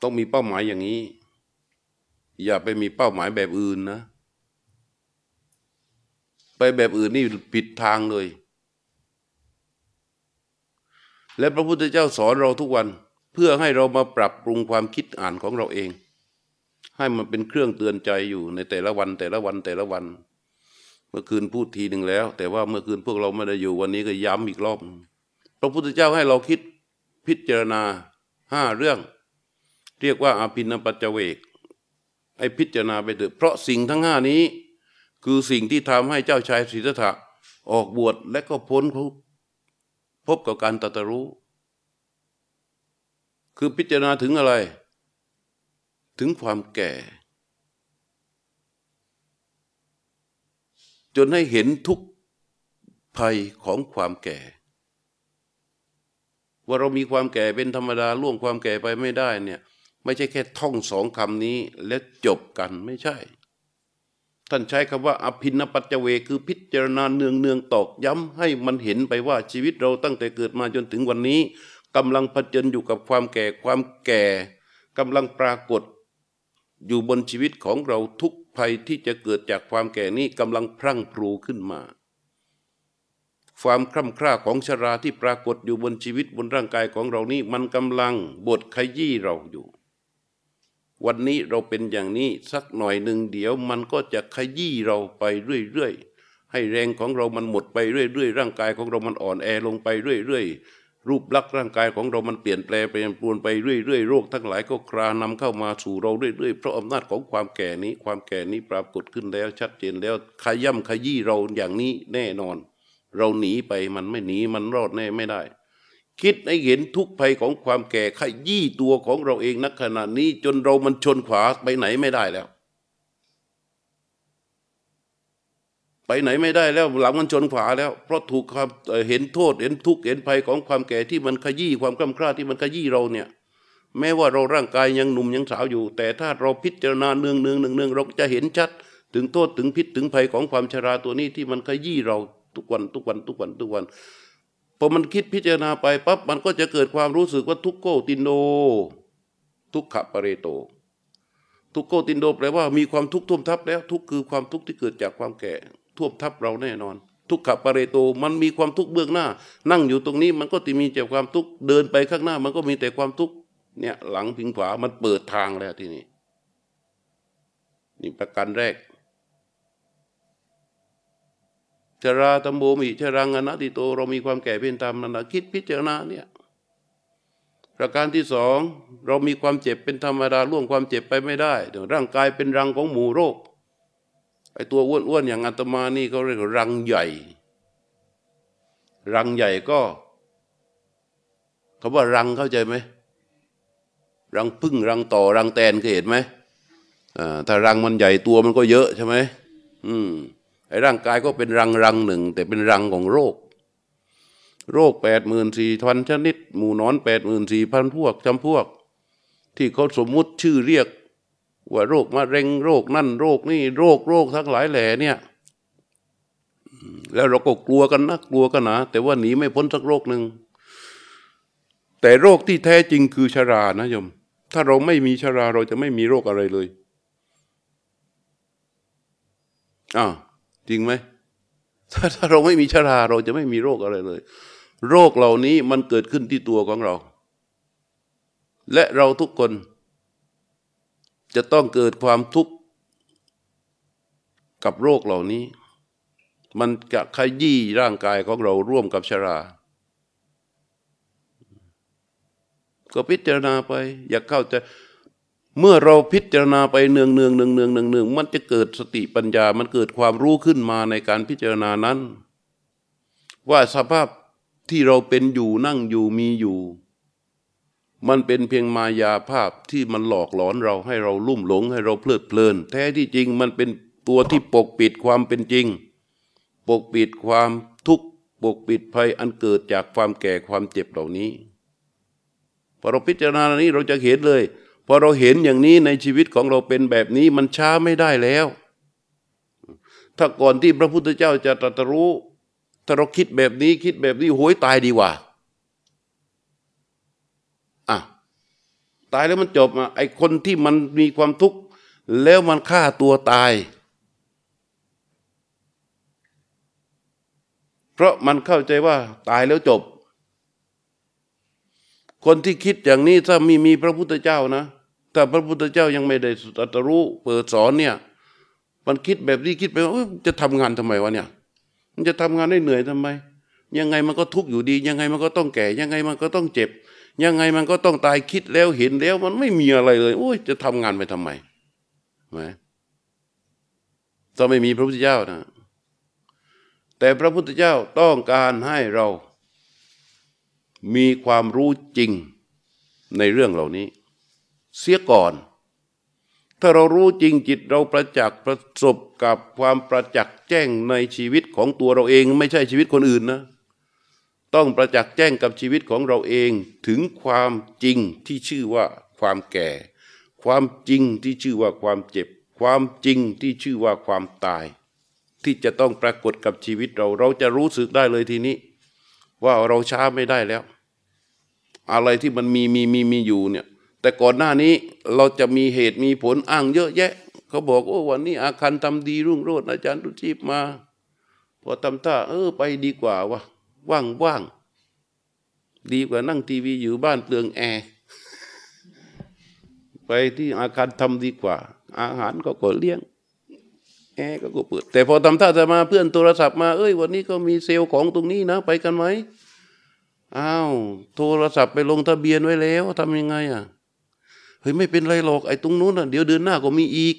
ต้องมีเป้าหมายอย่างนี้อย่าไปมีเป้าหมายแบบอื่นนะไปแบบอื่นนี่ผิดทางเลยและพระพุทธเจ้าสอนเราทุกวันเพื่อให้เรามาปรับปรุงความคิดอ่านของเราเองให้มันเป็นเครื่องเตือนใจอยู่ในแต่ละวันเมื่อคืนพูดทีหนึ่งแล้วแต่ว่าเมื่อคืนพวกเราไม่ได้อยู่วันนี้ก็ย้ำอีกรอบพระพุทธเจ้าให้เราคิดพิจารณา5 เรื่องเรียกว่าอาภินปัจจเวกให้พิจารณาไปเถอะเพราะสิ่งทั้ง5นี้คือสิ่งที่ทำให้เจ้าชายสิทธัตถะออกบวชและก็พ้นพบกับการตรัสรู้คือพิจารณาถึงอะไรถึงความแก่จนให้เห็นทุกภัยของความแก่ว่าเรามีความแก่เป็นธรรมดาล่วงความแก่ไปไม่ได้เนี่ยไม่ใช่แค่ท่อง2 คำนี้และจบกันไม่ใช่ท่านใช้คำว่าอภินปัจจเวคือพิจารณาเนืองๆตอกย้ำให้มันเห็นไปว่าชีวิตเราตั้งแต่เกิดมาจนถึงวันนี้กำลังเผชิญอยู่กับความแก่กำลังปรากฏอยู่บนชีวิตของเราทุกภัยที่จะเกิดจากความแก่นี้กำลังพรั่งพรูขึ้นมาความคร่ำคร่าของชราที่ปรากฏอยู่บนชีวิตบนร่างกายของเรานี้มันกำลังบดขยี้เราอยู่วันนี้เราเป็นอย่างนี้สักหน่อยหนึ่งเดี๋ยวมันก็จะขยี้เราไปเรื่อยๆให้แรงของเรามันหมดไปเรื่อยๆร่างกายของเรามันอ่อนแอลงไปเรื่อยๆ รูปลักษณ์ร่างกายของเรามันเปลี่ยนแปลงไปปวนไปเรื่อยๆโรคทั้งหลายก็ครานำเข้ามาสู่เราเรื่อยๆเพราะอำนาจของความแก่นี้ปรากฏขึ้นแล้วชัดเจนแล้วขย่ำขยี้เราอย่างนี้แน่นอนเราหนีไปมันไม่หนีมันรอดแน่ไม่ได้คิดให้เห็นทุกภัยของความแก่ขยี้ตัวของเราเองณขณะนี้จนเรามันชนขวาไปไหนไม่ได้แล้วหลังมันชนขวาแล้วเพราะถูกความเห็นโทษเห็นทุกข์เห็นภัยของความแก่ที่มันขยี้ความกล้ำกล้าที่มันขยี้เราเนี่ยแม้ว่าเราร่างกายยังหนุ่มยังสาวอยู่แต่ถ้าเราพิจารณาเนืองๆเราจะเห็นชัดถึงโทษถึงพิษถึงภัยของความชราตัวนี้ที่มันขยี้เราทุกวันพอมันคิดพิจารณาไปปั๊บมันก็จะเกิดความรู้สึกว่าทุกโกตินโดทุกขปริโตทุกโกตินโดแปลว่ามีความทุกข์ท่วมทับแล้วทุกคือความทุกข์ที่เกิดจากความแก่ท่วมทับเราแน่นอนทุกขปริโตมันมีความทุกข์เบื้องหน้านั่งอยู่ตรงนี้มันก็จะมีแต่ความทุกข์เดินไปข้างหน้ามันก็มีแต่ความทุกข์เนี่ยหลังพิงขวามันเปิดทางแล้วที่นี่ประการแรกชราตัมโบมิชรังอนัตติโตเรามีความแก่เป็นธรรมนั้นคิดพิจารณาเนี่ยประการที่สองเรามีความเจ็บเป็นธรรมดาล่วงความเจ็บไปไม่ได้เดี๋ยวร่างกายเป็นรังของหมู่โรคไอ้ตัวอ้วนๆอย่างอาตมานี่เขาเรียกรังใหญ่ก็คำว่ารังเข้าใจไหมรังผึ้งรังต่อรังแตนเคยเห็นไหมถ้ารังมันใหญ่ตัวมันก็เยอะใช่ไหมไอ้ร่างกายก็เป็นรังหนึ่งแต่เป็นรังของโรค84,000ชนิดหมู่นอน84,000พวกจำพวกที่เขาสมมุติชื่อเรียกว่าโรคมะเร็งโรคนั่นโรคนี่โรคทั้งหลายแหล่เนี่ยแล้วเราก็กลัวกันนะแต่ว่าหนีไม่พ้นสักโรคหนึ่งแต่โรคที่แท้จริงคือชรานะโยมถ้าเราไม่มีชราเราจะไม่มีโรคอะไรเลยจริงไหมถ้าเราไม่มีชราเราจะไม่มีโรคอะไรเลยโรคเหล่านี้มันเกิดขึ้นที่ตัวของเราและเราทุกคนจะต้องเกิดความทุกข์กับโรคเหล่านี้มันจะขยี้ร่างกายของเราร่วมกับชราก็พิจารณาไปอย่าเข้าใจเมื่อเราพิจารณาไปเนืองๆมันจะเกิดสติปัญญามันเกิดความรู้ขึ้นมาในการพิจารณานั้นว่าสภาพที่เราเป็นอยู่นั่งอยู่มีอยู่มันเป็นเพียงมายาภาพที่มันหลอกหลอนเราให้เราลุ่มหลงให้เราเพลิดเพลินแท้ที่จริงมันเป็นตัวที่ปกปิดความเป็นจริงปกปิดความทุกข์ปกปิดภัยอันเกิดจากความแก่ความเจ็บเหล่านี้พอเราพิจารณานี้เราจะเห็นเลยพอเราเห็นอย่างนี้ในชีวิตของเราเป็นแบบนี้มันช้าไม่ได้แล้วถ้าก่อนที่พระพุทธเจ้าจะตรัสรู้ถ้าเราคิดแบบนี้โหยตายดีกว่าตายแล้วมันจบไอ้คนที่มันมีความทุกข์แล้วมันฆ่าตัวตายเพราะมันเข้าใจว่าตายแล้วจบคนที่คิดอย่างนี้ถ้ามีพระพุทธเจ้านะถ้าพระพุทธเจ้ายังไม่ได้ตรัสรู้เปิดสอนเนี่ยมันคิดแบบนี้คิดไปว่าจะทำงานทำไมวะเนี่ยมันจะทำงานได้เหนื่อยทำไมยังไงมันก็ทุกข์อยู่ดียังไงมันก็ต้องแก่ยังไงมันก็ต้องเจ็บยังไงมันก็ต้องตายคิดแล้วเห็นแล้วมันไม่มีอะไรเลยโอ้ยจะทำงานไปทำไมถ้าไม่มีพระพุทธเจ้านะแต่พระพุทธเจ้าต้องการให้เรามีความรู้จริงในเรื่องเหล่านี้เสียก่อนถ้าเรารู้จริงจิตเราประจักษ์ประสบกับความประจักษ์แจ้งในชีวิตของตัวเราเองไม่ใช่ชีวิตคนอื่นนะต้องประจักษ์แจ้งกับชีวิตของเราเองถึงความจริงที่ชื่อว่าความแก่ความจริงที่ชื่อว่าความเจ็บความจริงที่ชื่อว่าความตายที่จะต้องปรากฏกับชีวิตเราเราจะรู้สึกได้เลยทีนี้ว่าเราช้าไม่ได้แล้วอะไรที่มันมีอยู่เนี่ยแต่ก่อนหน้านี้เราจะมีเหตุมีผลอ้างเยอะแยะเขาบอกโอ้วันนี้อาคันทำดีรุ่งโรจน์อาจารย์รุจีบมาพอทำท่าไปดีกว่าวะว่างดีกว่านั่งทีวีอยู่บ้านเปลืองแอร์ไปที่อาคันทำดีกว่าอาหารก็เลี้ยงแอร์ก็เปิดแต่พอทำท่าจะมาเพื่อนโทรศัพท์มาวันนี้ก็มีเซลล์ของตรงนี้นะไปกันไหม อ้าวโทรศัพท์ไปลงทะเบียนไว้แล้วทำยังไงอ่ะเฮ้ยไม่เป็นไรหรอกไอ้ตรงนู้นอ่ะเดี๋ยวเดือนหน้าก็มีอีก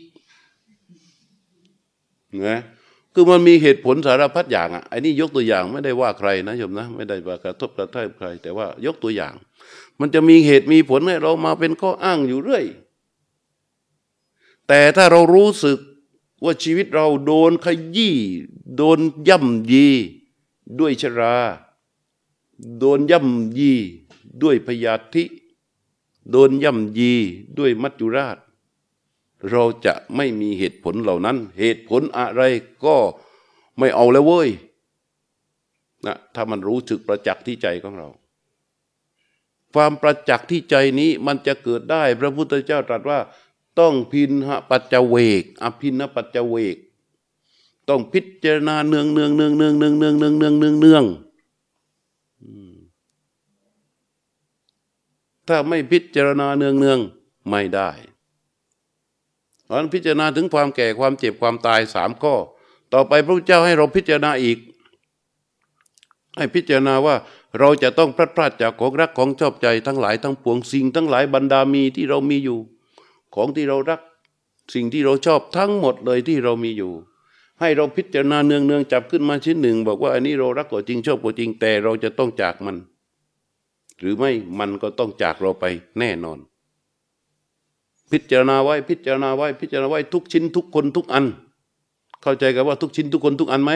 นะคือมันมีเหตุผลสารพัดอย่างอ่ะไอ้นี่ยกตัวอย่างไม่ได้ว่าใครนะโยมนะไม่ได้ว่ากระทบกระทั่งใครแต่ว่ายกตัวอย่างมันจะมีเหตุมีผลให้เรามาเป็นข้ออ้างอยู่เรื่อยแต่ถ้าเรารู้สึกว่าชีวิตเราโดนขยี้โดนย่ำยีด้วยชราโดนย่ำยีด้วยพยาธิโดนย่ำยีด้วยมัจจุราชเราจะไม่มีเหตุผลเหล่านั้นเหตุผลอะไรก็ไม่เอาแล้วเว้ยนะถ้ามันรู้สึกประจักษ์ที่ใจของเราความประจักษ์ที่ใจนี้มันจะเกิดได้พระพุทธเจ้าตรัสว่าต้องพินหปัจจเวกอภินหปัจจเวกต้องพิจารณาเนืองเนืองเนืองเนืองเนืองเนืองเนืองเนืองเนืองเนืองถ้าไม่พิจารณาเนืองเนืองไม่ได้เพราะฉะนั้นพิจารณาถึงความแก่ความเจ็บความตายสามข้อต่อไปพระพุทธเจ้าให้เราพิจารณาอีกให้พิจารณาว่าเราจะต้องพลัดพรากจากของรักของชอบใจทั้งหลายทั้งปวงสิ่งทั้งหลายบรรดามีที่เรามีอยู่ของที่เรารักสิ่งที่เราชอบทั้งหมดเลยที่เรามีอยู่ให้เราพิจารณาเนืองเนืองจับขึ้นมาชิ้นหนึ่งบอกว่าอันนี้เรารักก็จริงชอบก็จริงแต่เราจะต้องจากมันหรือไม่มันก็ต้องจากเราไปแน่นอนพิจารณาไว้พิจารณาไว้พิจารณาไว้ทุกชิ้นทุกคนทุกอันเข้าใจกันว่าทุกชิ้นทุกคนทุกอันไหม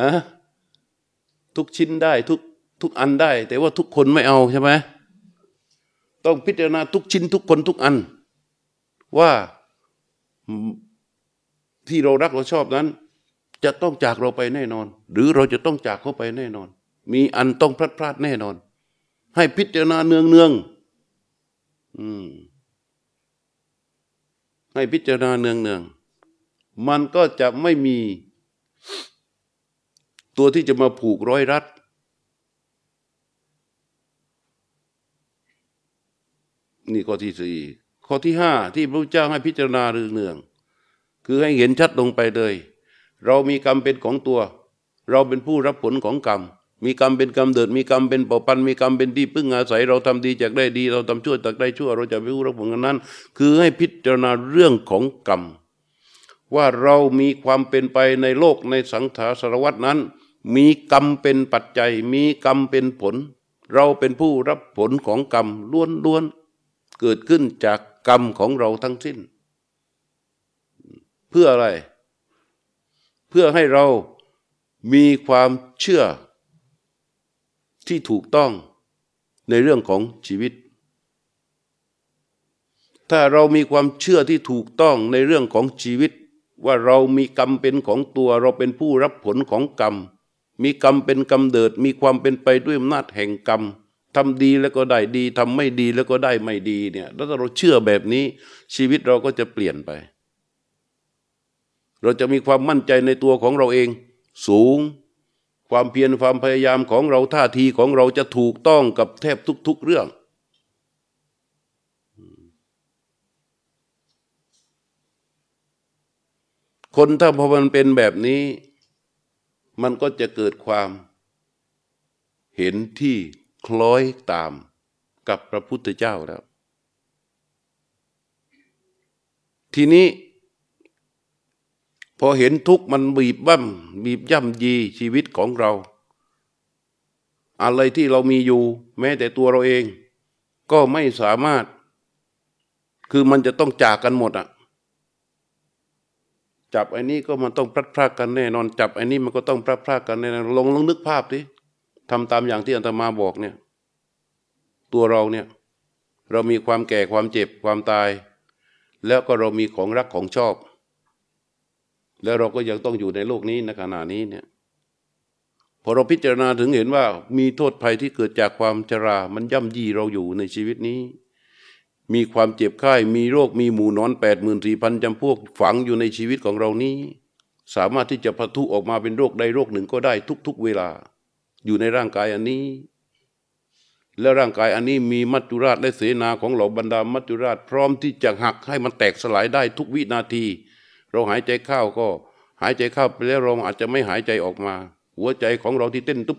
อะทุกชิ้นได้ทุกอันได้แต่ว่าทุกคนไม่เอาใช่ไหมต้องพิจารณาทุกชิ้นทุกคนทุกอันว่าที่เรารักเราชอบนั้นจะต้องจากเราไปแน่นอนหรือเราจะต้องจากเขาไปแน่นอนมีอันต้องพลาดแน่นอนให้พิจารณาเนืองให้พิจารณาเนืองมันก็จะไม่มีตัวที่จะมาผูกร้อยรัดนี่ข้อที่สี่ข้อที่ห้าที่พระพุทธเจ้าให้พิจารณาเนืองคือให้เห็นชัดลงไปเลยเรามีกรรมเป็นของตัวเราเป็นผู้รับผลของกรรมมีกรรมเป็นกรรมเดิดมีกรรมเป็นเผ่าพันธุ์มีกรรมเป็นที่พึ่งอาศัยเราทำดีจากได้ดีเราทำชั่วจากได้ชั่วเราจะเป็นผู้รับผลกันนั้นคือให้พิจารณาเรื่องของกรรมว่าเรามีความเป็นไปในโลกในสังสารวัฏนั้นมีกรรมเป็นปัจจัยมีกรรมเป็นผลเราเป็นผู้รับผลของกรรมล้วนๆเกิดขึ้นจากกรรมของเราทั้งสิ้นเพื่ออะไรเพื่อให้เรามีความเชื่อที่ถูกต้องในเรื่องของชีวิตถ้าเรามีความเชื่อที่ถูกต้องในเรื่องของชีวิตว่าเรามีกรรมเป็นของตัวเราเป็นผู้รับผลของกรรมมีกรรมเป็นกรรมเดิดมีความเป็นไปด้วยอำนาจแห่งกรรมทำดีแล้วก็ได้ดีทำไม่ดีแล้วก็ได้ไม่ดีเนี่ยถ้าเราเชื่อแบบนี้ชีวิตเราก็จะเปลี่ยนไปเราจะมีความมั่นใจในตัวของเราเองสูงความเพียรความพยายามของเราท่าทีของเราจะถูกต้องกับแทบทุกๆเรื่องคนถ้าพอมันเป็นแบบนี้มันก็จะเกิดความเห็นที่คล้อยตามกับพระพุทธเจ้าแล้วทีนี้พอเห็นทุกข์มันบีบย่ำยีชีวิตของเราอะไรที่เรามีอยู่แม้แต่ตัวเราเองก็ไม่สามารถคือมันจะต้องจากกันหมดอะจับไอ้นี้ก็มันต้องพลัดพรากกันแน่นอนจับไอ้นี้มันก็ต้องพลัดพรากกันแน่นอนลองนึกภาพดิทำตามอย่างที่อาตมาบอกเนี่ยตัวเราเนี่ยเรามีความแก่ความเจ็บความตายแล้วก็เรามีของรักของชอบแล้วเราก็ยังต้องอยู่ในโลกนี้ในขณะนี้เนี่ยพอเราพิจารณาถึงเห็นว่ามีโทษภัยที่เกิดจากความชรามันย่ำยีเราอยู่ในชีวิตนี้มีความเจ็บไข้มีโรคมีหมู่นอน 84,000 จำพวกฝังอยู่ในชีวิตของเรานี้สามารถที่จะปะทุออกมาเป็นโรคใดโรคหนึ่งก็ได้ทุกๆเวลาอยู่ในร่างกายอันนี้และร่างกายอันนี้มีมัจจุราชและเสนาของเหล่าบรรดามัจจุราชพร้อมที่จะหักให้มันแตกสลายได้ทุกวินาทีเราหายใจเข้าก็หายใจเข้าไปแล้วเราอาจจะไม่หายใจออกมา หัวใจของเราที่เต้นตุ๊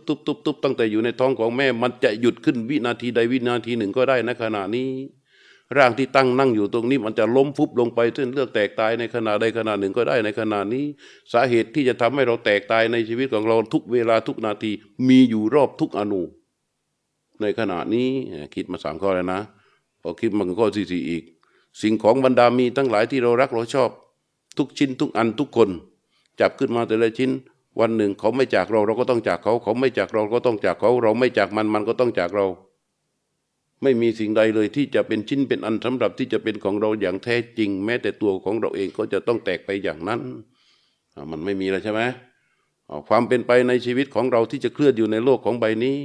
บๆๆตั้งแต่อยู่ในท้องของแม่มันจะหยุดขึ้นวินาทีใดวินาทีหนึ่งก็ได้นะขณะนี้ร่างที่ตั้งนั่งอยู่ตรงนี้มันจะล้มฟุบลงไปเส้นเลือดแตกตายในขณะใดขณะหนึ่งก็ได้ในขณะนี้สาเหตุที่จะทำให้เราแตกตายในชีวิตของเราทุกเวลาทุกนาทีมีอยู่รอบทุกอณูในขณะนี้คิดมา3ข้อแล้วนะพอคิดมาข้อที่4อีกสิ่งของบรรดามีทั้งหลายที่เรารักเราชอบทุกชิ้นทุกอันทุกคนจับขึ้นมาแต่ละชิ้นวันหนึ่งเขาไม่จากเราเราก็ต้องจากเขาเขาไม่จากเราก็ต้องจากเขาเราไม่จากมันมันก็ต้องจากเราไม่มีสิ่งใดเลยที่จะเป็นชิ้นเป็นอันสำหรับที่จะเป็นของเราอย่างแท้จริงแม้แต่ตัวของเราเองก็จะต้องแตกไปอย่างนั้นมันไม่มีแล้วใช่ไหมความเป็นไปในชีวิตของเราที่จะเคลื่อนอยู่ในโลกของใบนี้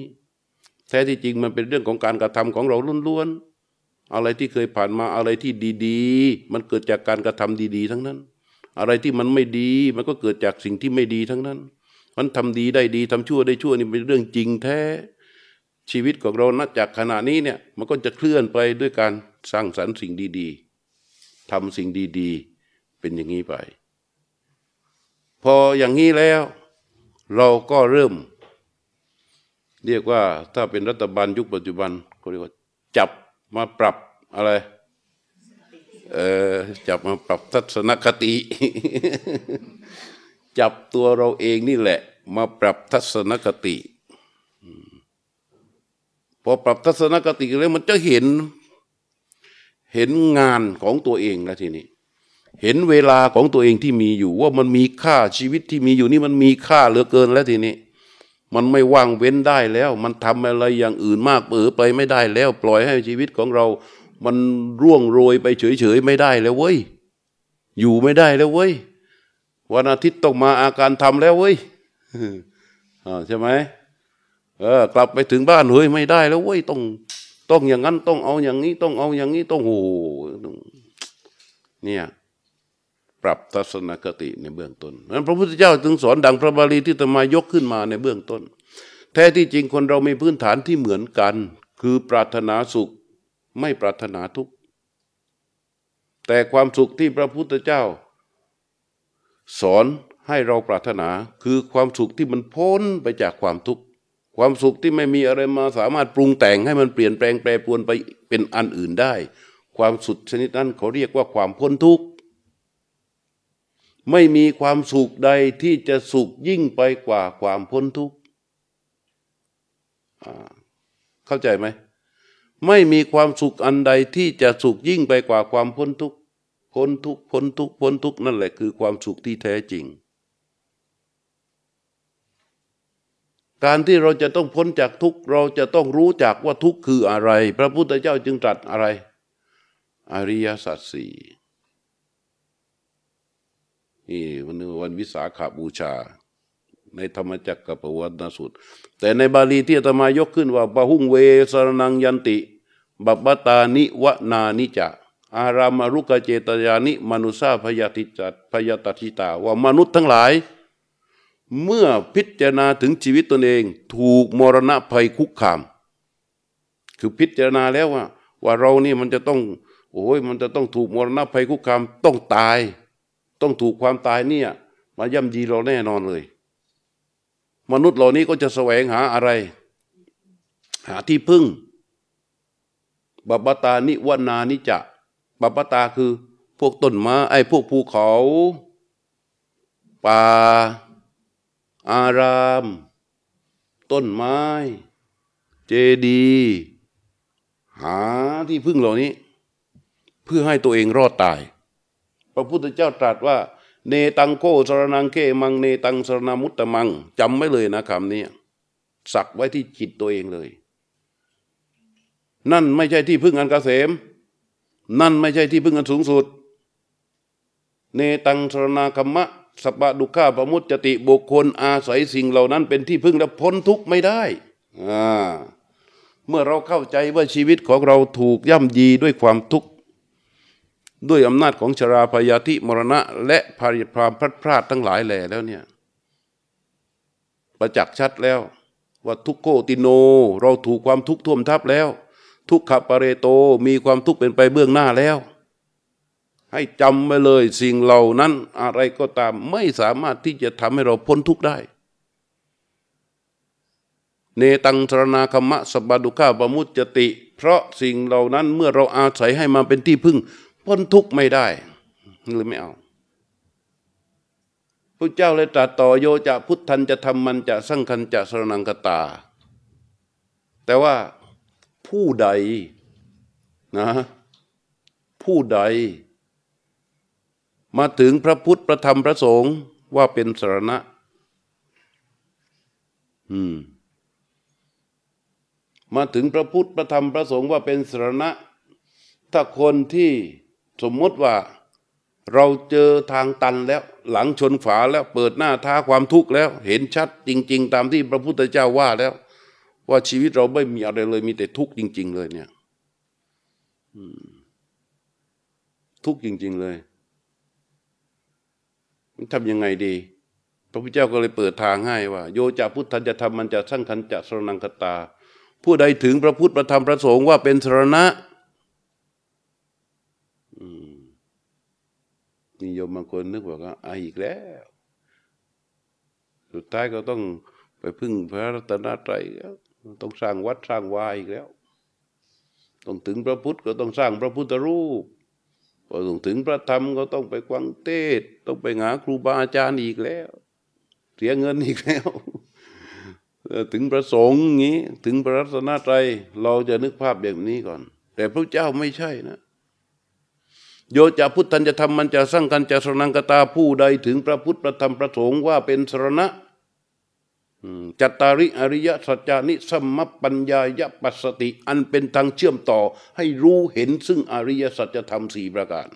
แท้ที่จริงมันเป็นเรื่องของการกระทำของเราล้วนๆอะไรที่เคยผ่านมาอะไรที่ดีๆมันเกิดจากการกระทำดีๆทั้งนั้นอะไรที่มันไม่ดีมันก็เกิดจากสิ่งที่ไม่ดีทั้งนั้นมันทำดีได้ดีทำชั่วได้ชั่วนี่เป็นเรื่องจริงแท้ชีวิตของเราณจากขณะนี้เนี่ยมันก็จะเคลื่อนไปด้วยการสร้างสรรค์สิ่งดีๆทำสิ่งดีๆเป็นอย่างนี้ไปพออย่างนี้แล้วเราก็เริ่มเรียกว่าถ้าเป็นรัฐบาลยุคปัจจุบันเขาเรียกว่าจับมาปรับอะไรจับมาปรับทัศนคติ จับตัวเราเองนี่แหละมาปรับทัศนคติพอปรับทัศนคติแล้วมันจะเห็นงานของตัวเองนะทีนี้เห็นเวลาของตัวเองที่มีอยู่ว่ามันมีค่าชีวิตที่มีอยู่นี่มันมีค่าเหลือเกินแล้วทีนี้มันไม่ว่างเว้นได้แล้วมันทำอะไรอย่างอื่นมากไปไม่ได้แล้วปล่อยให้ชีวิตของเรามันร่วงโรยไปเฉยๆไม่ได้แล้วเว้ยอยู่ไม่ได้แล้วเว้ยวันอาทิตย์ต้องมาอาการทำแล้วเว้ยใช่ไหมกลับไปถึงบ้านเฮ้ยไม่ได้แล้วเว้ยต้องอย่างนั้นต้องเอาอย่างนี้ต้องเอาอย่างนี้ต้องโหเนี่ยปรับทัศนคติในเบื้องต้นนั้นพระพุทธเจ้าถึงสอนดังพระบาลีที่อาตมายกขึ้นมาในเบื้องต้นแท้ที่จริงคนเรามีพื้นฐานที่เหมือนกันคือปรารถนาสุขไม่ปรารถนาทุกข์แต่ความสุขที่พระพุทธเจ้าสอนให้เราปรารถนาคือความสุขที่มันพ้นไปจากความทุกข์ความสุขที่ไม่มีอะไรมาสามารถปรุงแต่งให้มันเปลี่ยนแปลงแปรปรวนไปเป็นอันอื่นได้ความสุขชนิดนั้นเขาเรียกว่าความพ้นทุกข์ไม่มีความสุขใดที่จะสุขยิ่งไปกว่าความพ้นทุกข์เข้าใจไหมไม่มีความสุขอันใดที่จะสุขยิ่งไปกว่าความพ้นทุกข์พ้นทุกข์พ้นทุกข์พ้นทุกข์นั่นแหละคือความสุขที่แท้จริงการที่เราจะต้องพ้นจากทุกข์เราจะต้องรู้จักว่าทุกข์คืออะไรพระพุทธเจ้าจึงตรัสอะไรอริยสัจสี่นี่วันวิสาขบูชาในธรรมจักรปวัตนสูตรแต่ในบาลีที่อาตมายกขึ้นว่าบะหุงเวสรนังยันติบัพพตานิวนานิจะอารามารุกเจตยานิมนุสาพยาติจัตพยาตัชิตาว่ามนุษย์ทั้งหลายเมื่อพิจารณาถึงชีวิตตนเองถูกมรณะภัยคุกคามคือพิจารณาแล้วว่าเรานี่มันจะต้องมันจะต้องถูกมรณะภัยคุกคามต้องตายต้องถูกความตายเนี่ยมาย่ำยีเราแน่นอนเลยมนุษย์เหล่านี้ก็จะแสวงหาอะไรหาที่พึ่งบัพพตานิวนานิจะบัพพตาคือพวกต้นไม้พวกภูเขาป่าอารามต้นไม้เจดีย์หาที่พึ่งเหล่านี้เพื่อให้ตัวเองรอดตายพระพุทธเจ้าตรัสว่าเนตังโกสรนังเกมังเนตังสรณมุตตมังจำไว้เลยนะคำนี้สักไว้ที่จิตตัวเองเลยนั่นไม่ใช่ที่พึ่งอันเกษมนั่นไม่ใช่ที่พึ่งอันสูงสุดเนตังสรณาคัมมะสัพพะดุขะปะมุจจติบุคคลอาศัยสิ่งเหล่านั้นเป็นที่พึ่งและพ้นทุกข์ไม่ได้เมื่อเราเข้าใจว่าชีวิตของเราถูกย่ำยีด้วยความทุกข์ด้วยอำนาจของชราพยาธิมรณะและพยาพพลาดทั้งหลายแหล่แล้วเนี่ยประจักษ์ชัดแล้วว่าทุกโกติโนเราถูกความทุกข์ท่วมทับแล้วทุกขปเรโตมีความทุกข์เป็นไปเบื้องหน้าแล้วให้จำไว้เลยสิ่งเหล่านั้นอะไรก็ตามไม่สามารถที่จะทำให้เราพ้นทุกข์ได้ เนตังสรณาคมะสบาดุข้าปมุจจติเพราะสิ่งเหล่านั้นเมื่อเราอาศัยให้มาเป็นที่พึ่งพ้นทุกข์ไม่ได้หรือไม่เอาพระเจ้าเลยตรัสต่อโยจะพุทธันจะธรรมันจะสังฆันจะสรณังคตาแต่ว่าผู้ใดนะผู้ใดมาถึงพระพุทธพระธรรมพระสงฆ์ว่าเป็นสรณะมาถึงพระพุทธพระธรรมพระสงฆ์ว่าเป็นสรณะถ้าคนที่สมมติว่าเราเจอทางตันแล้วหลังชนฝาแล้วเปิดหน้าท้าความทุกข์แล้วเห็นชัดจริงๆตามที่พระพุทธเจ้าว่าแล้วว่าชีวิตเราไม่มีอะไรเลยมีแต่ทุกข์จริงๆเลยเนี่ยทุกข์จริงๆเลยทำยังไงดีพระพุทธเจ้าก็เลยเปิดทางให้ว่าโยจะพุทธันจะธรรมันจะสังฆันจะสรณังคตาผู้ใดถึงพระพุทธพระธรรมพระสงฆ์ว่าเป็นสรณะนิยมบางคนนึกว่าก็อีกแล้วสุดท้ายก็ต้องไปพึ่งพระรัตนตรัยต้องสร้างวัดสร้างวาอีกแล้วต้องถึงพระพุทธก็ต้องสร้างพระพุทธรูปพอถึงพระธรรมก็ต้องไปฟังเทศน์ต้องไปหาครูบาอาจารย์อีกแล้วเสียเงินอีกแล้วถึงพระสงฆ์งี้ถึงพระรัตนตรัยเราจะนึกภาพแบบนี้ก่อนแต่พระเจ้าไม่ใช่นะโยจะพุทธันจะธรรมันจะสังฆันจะสรณังคตาผู้ใดถึงพระพุทธพระธรรมพระสงฆ์ว่าเป็นสรณะจัตตาริอริยสัจจานิสัมมปัญญายปัสสติอันเป็นทางเชื่อมต่อให้รู้เห็นซึ่งอริยสัจธรรมสี่ประการ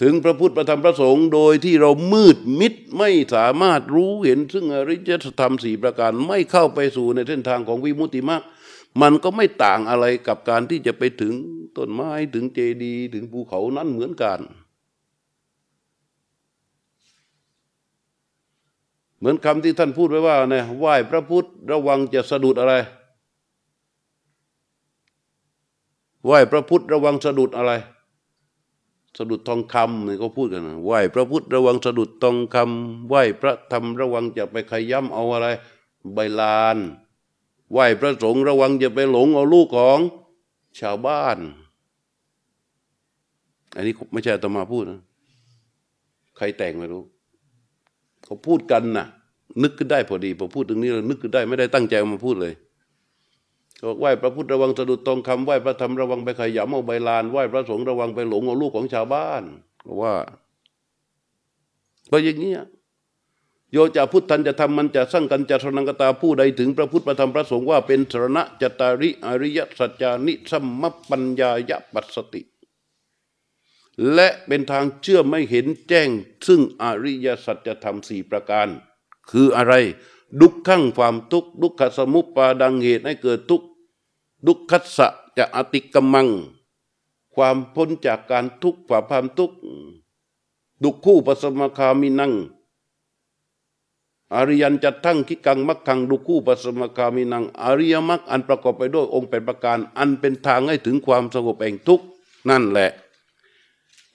ถึงพระพุทธพระธรรมพระสงฆ์โดยที่เรามืดมิดไม่สามารถรู้เห็นซึ่งอริยสัจธรรมสี่ประการไม่เข้าไปสู่ในเส้นทางของวิมุตติมรรคมันก็ไม่ต่างอะไรกับการที่จะไปถึงต้นไม้ถึงเจดีย์ถึงภูเขานั้นเหมือนกันเหมือนคำที่ท่านพูดไว้ว่าเนี่ยไหว้พระพุทธระวังจะสะดุดอะไรไหว้พระพุทธระวังสะดุดอะไรสะดุดทองคำเนี่ยเขาพูดกันนะไหว้พระพุทธระวังสะดุดทองคำไหว้พระธรรมระวังจะไปขย้ำเอาอะไรใบลานไหว้พระสงฆ์ระวังจะไปหลงเอาลูกของชาวบ้านอันนี้ไม่ใช่อาตมาพูดนะใครแต่งไม่รู้เขาพูดกันนะนึกขึ้นได้พอดีพอพูดตรงนี้เรานึกขึ้นได้ไม่ได้ตั้งใจมาพูดเลยบอกไหว้พระพุทธระวังสะดุดทองคำไหว้พระธรรมระวังไปขย้ำเอาใบลานไหว้พระสงฆ์ระวังไปหลงเอาลูกของชาวบ้านว่าเพราะอย่างนี้โยจะพุทธันจะธรรมันจะสังฆันจะสรณังคตาผู้ใดถึงพระพุทธพระธรรมพระสงฆ์ว่าเป็นสรณะจัตตาริอริยสัจจานิสัมมปัญญายปัสสติและเป็นทางเชื่อไม่เห็นแจ้งซึ่งอริยสัจธรรมสี่ประการคืออะไรดุกขังความทุกข์ดุกขสมุปปาดังเหตุให้เกิดทุกข์ดุกขัสสะจะอติกมังความพ้นจากการทุกข์ฝ่าความทุกข์ดุกคู่ปสมาคามินังอริยันจัตถังคิกังมัคคังดุกคู่ปสมคามินังอริยมรรคอันประกอบไปด้วยองค์8ประการอันเป็นทางให้ถึงความสงบแห่งทุกข์นั่นแหละ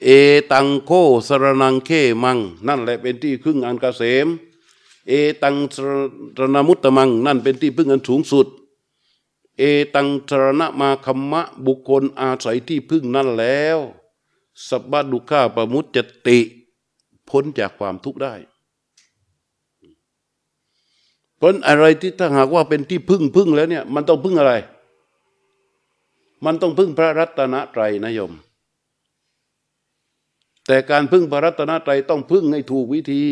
เอตังโคสรณังเขมังนั่นแหละเป็นที่พึ่งอันเกษมเอตังสรณมุตตมังนั่นเป็นที่พึ่งอันสูงสุดเอตังสรณมาคัมมะบุคคลอาศัยที่พึ่งนั่นแล้วสัพพดุกขาปมุจจติพ้นจากความทุกข์ได้เพราะอะไรที่ถ้าหากว่าเป็นที่พึ่งแล้วเนี่ยมันต้องพึ่งอะไรมันต้องพึ่งพระรัตนตรัยนะโยมแต่การพึ่งพระรัตนตรัยต้องพึ่งให้ถูกวิธี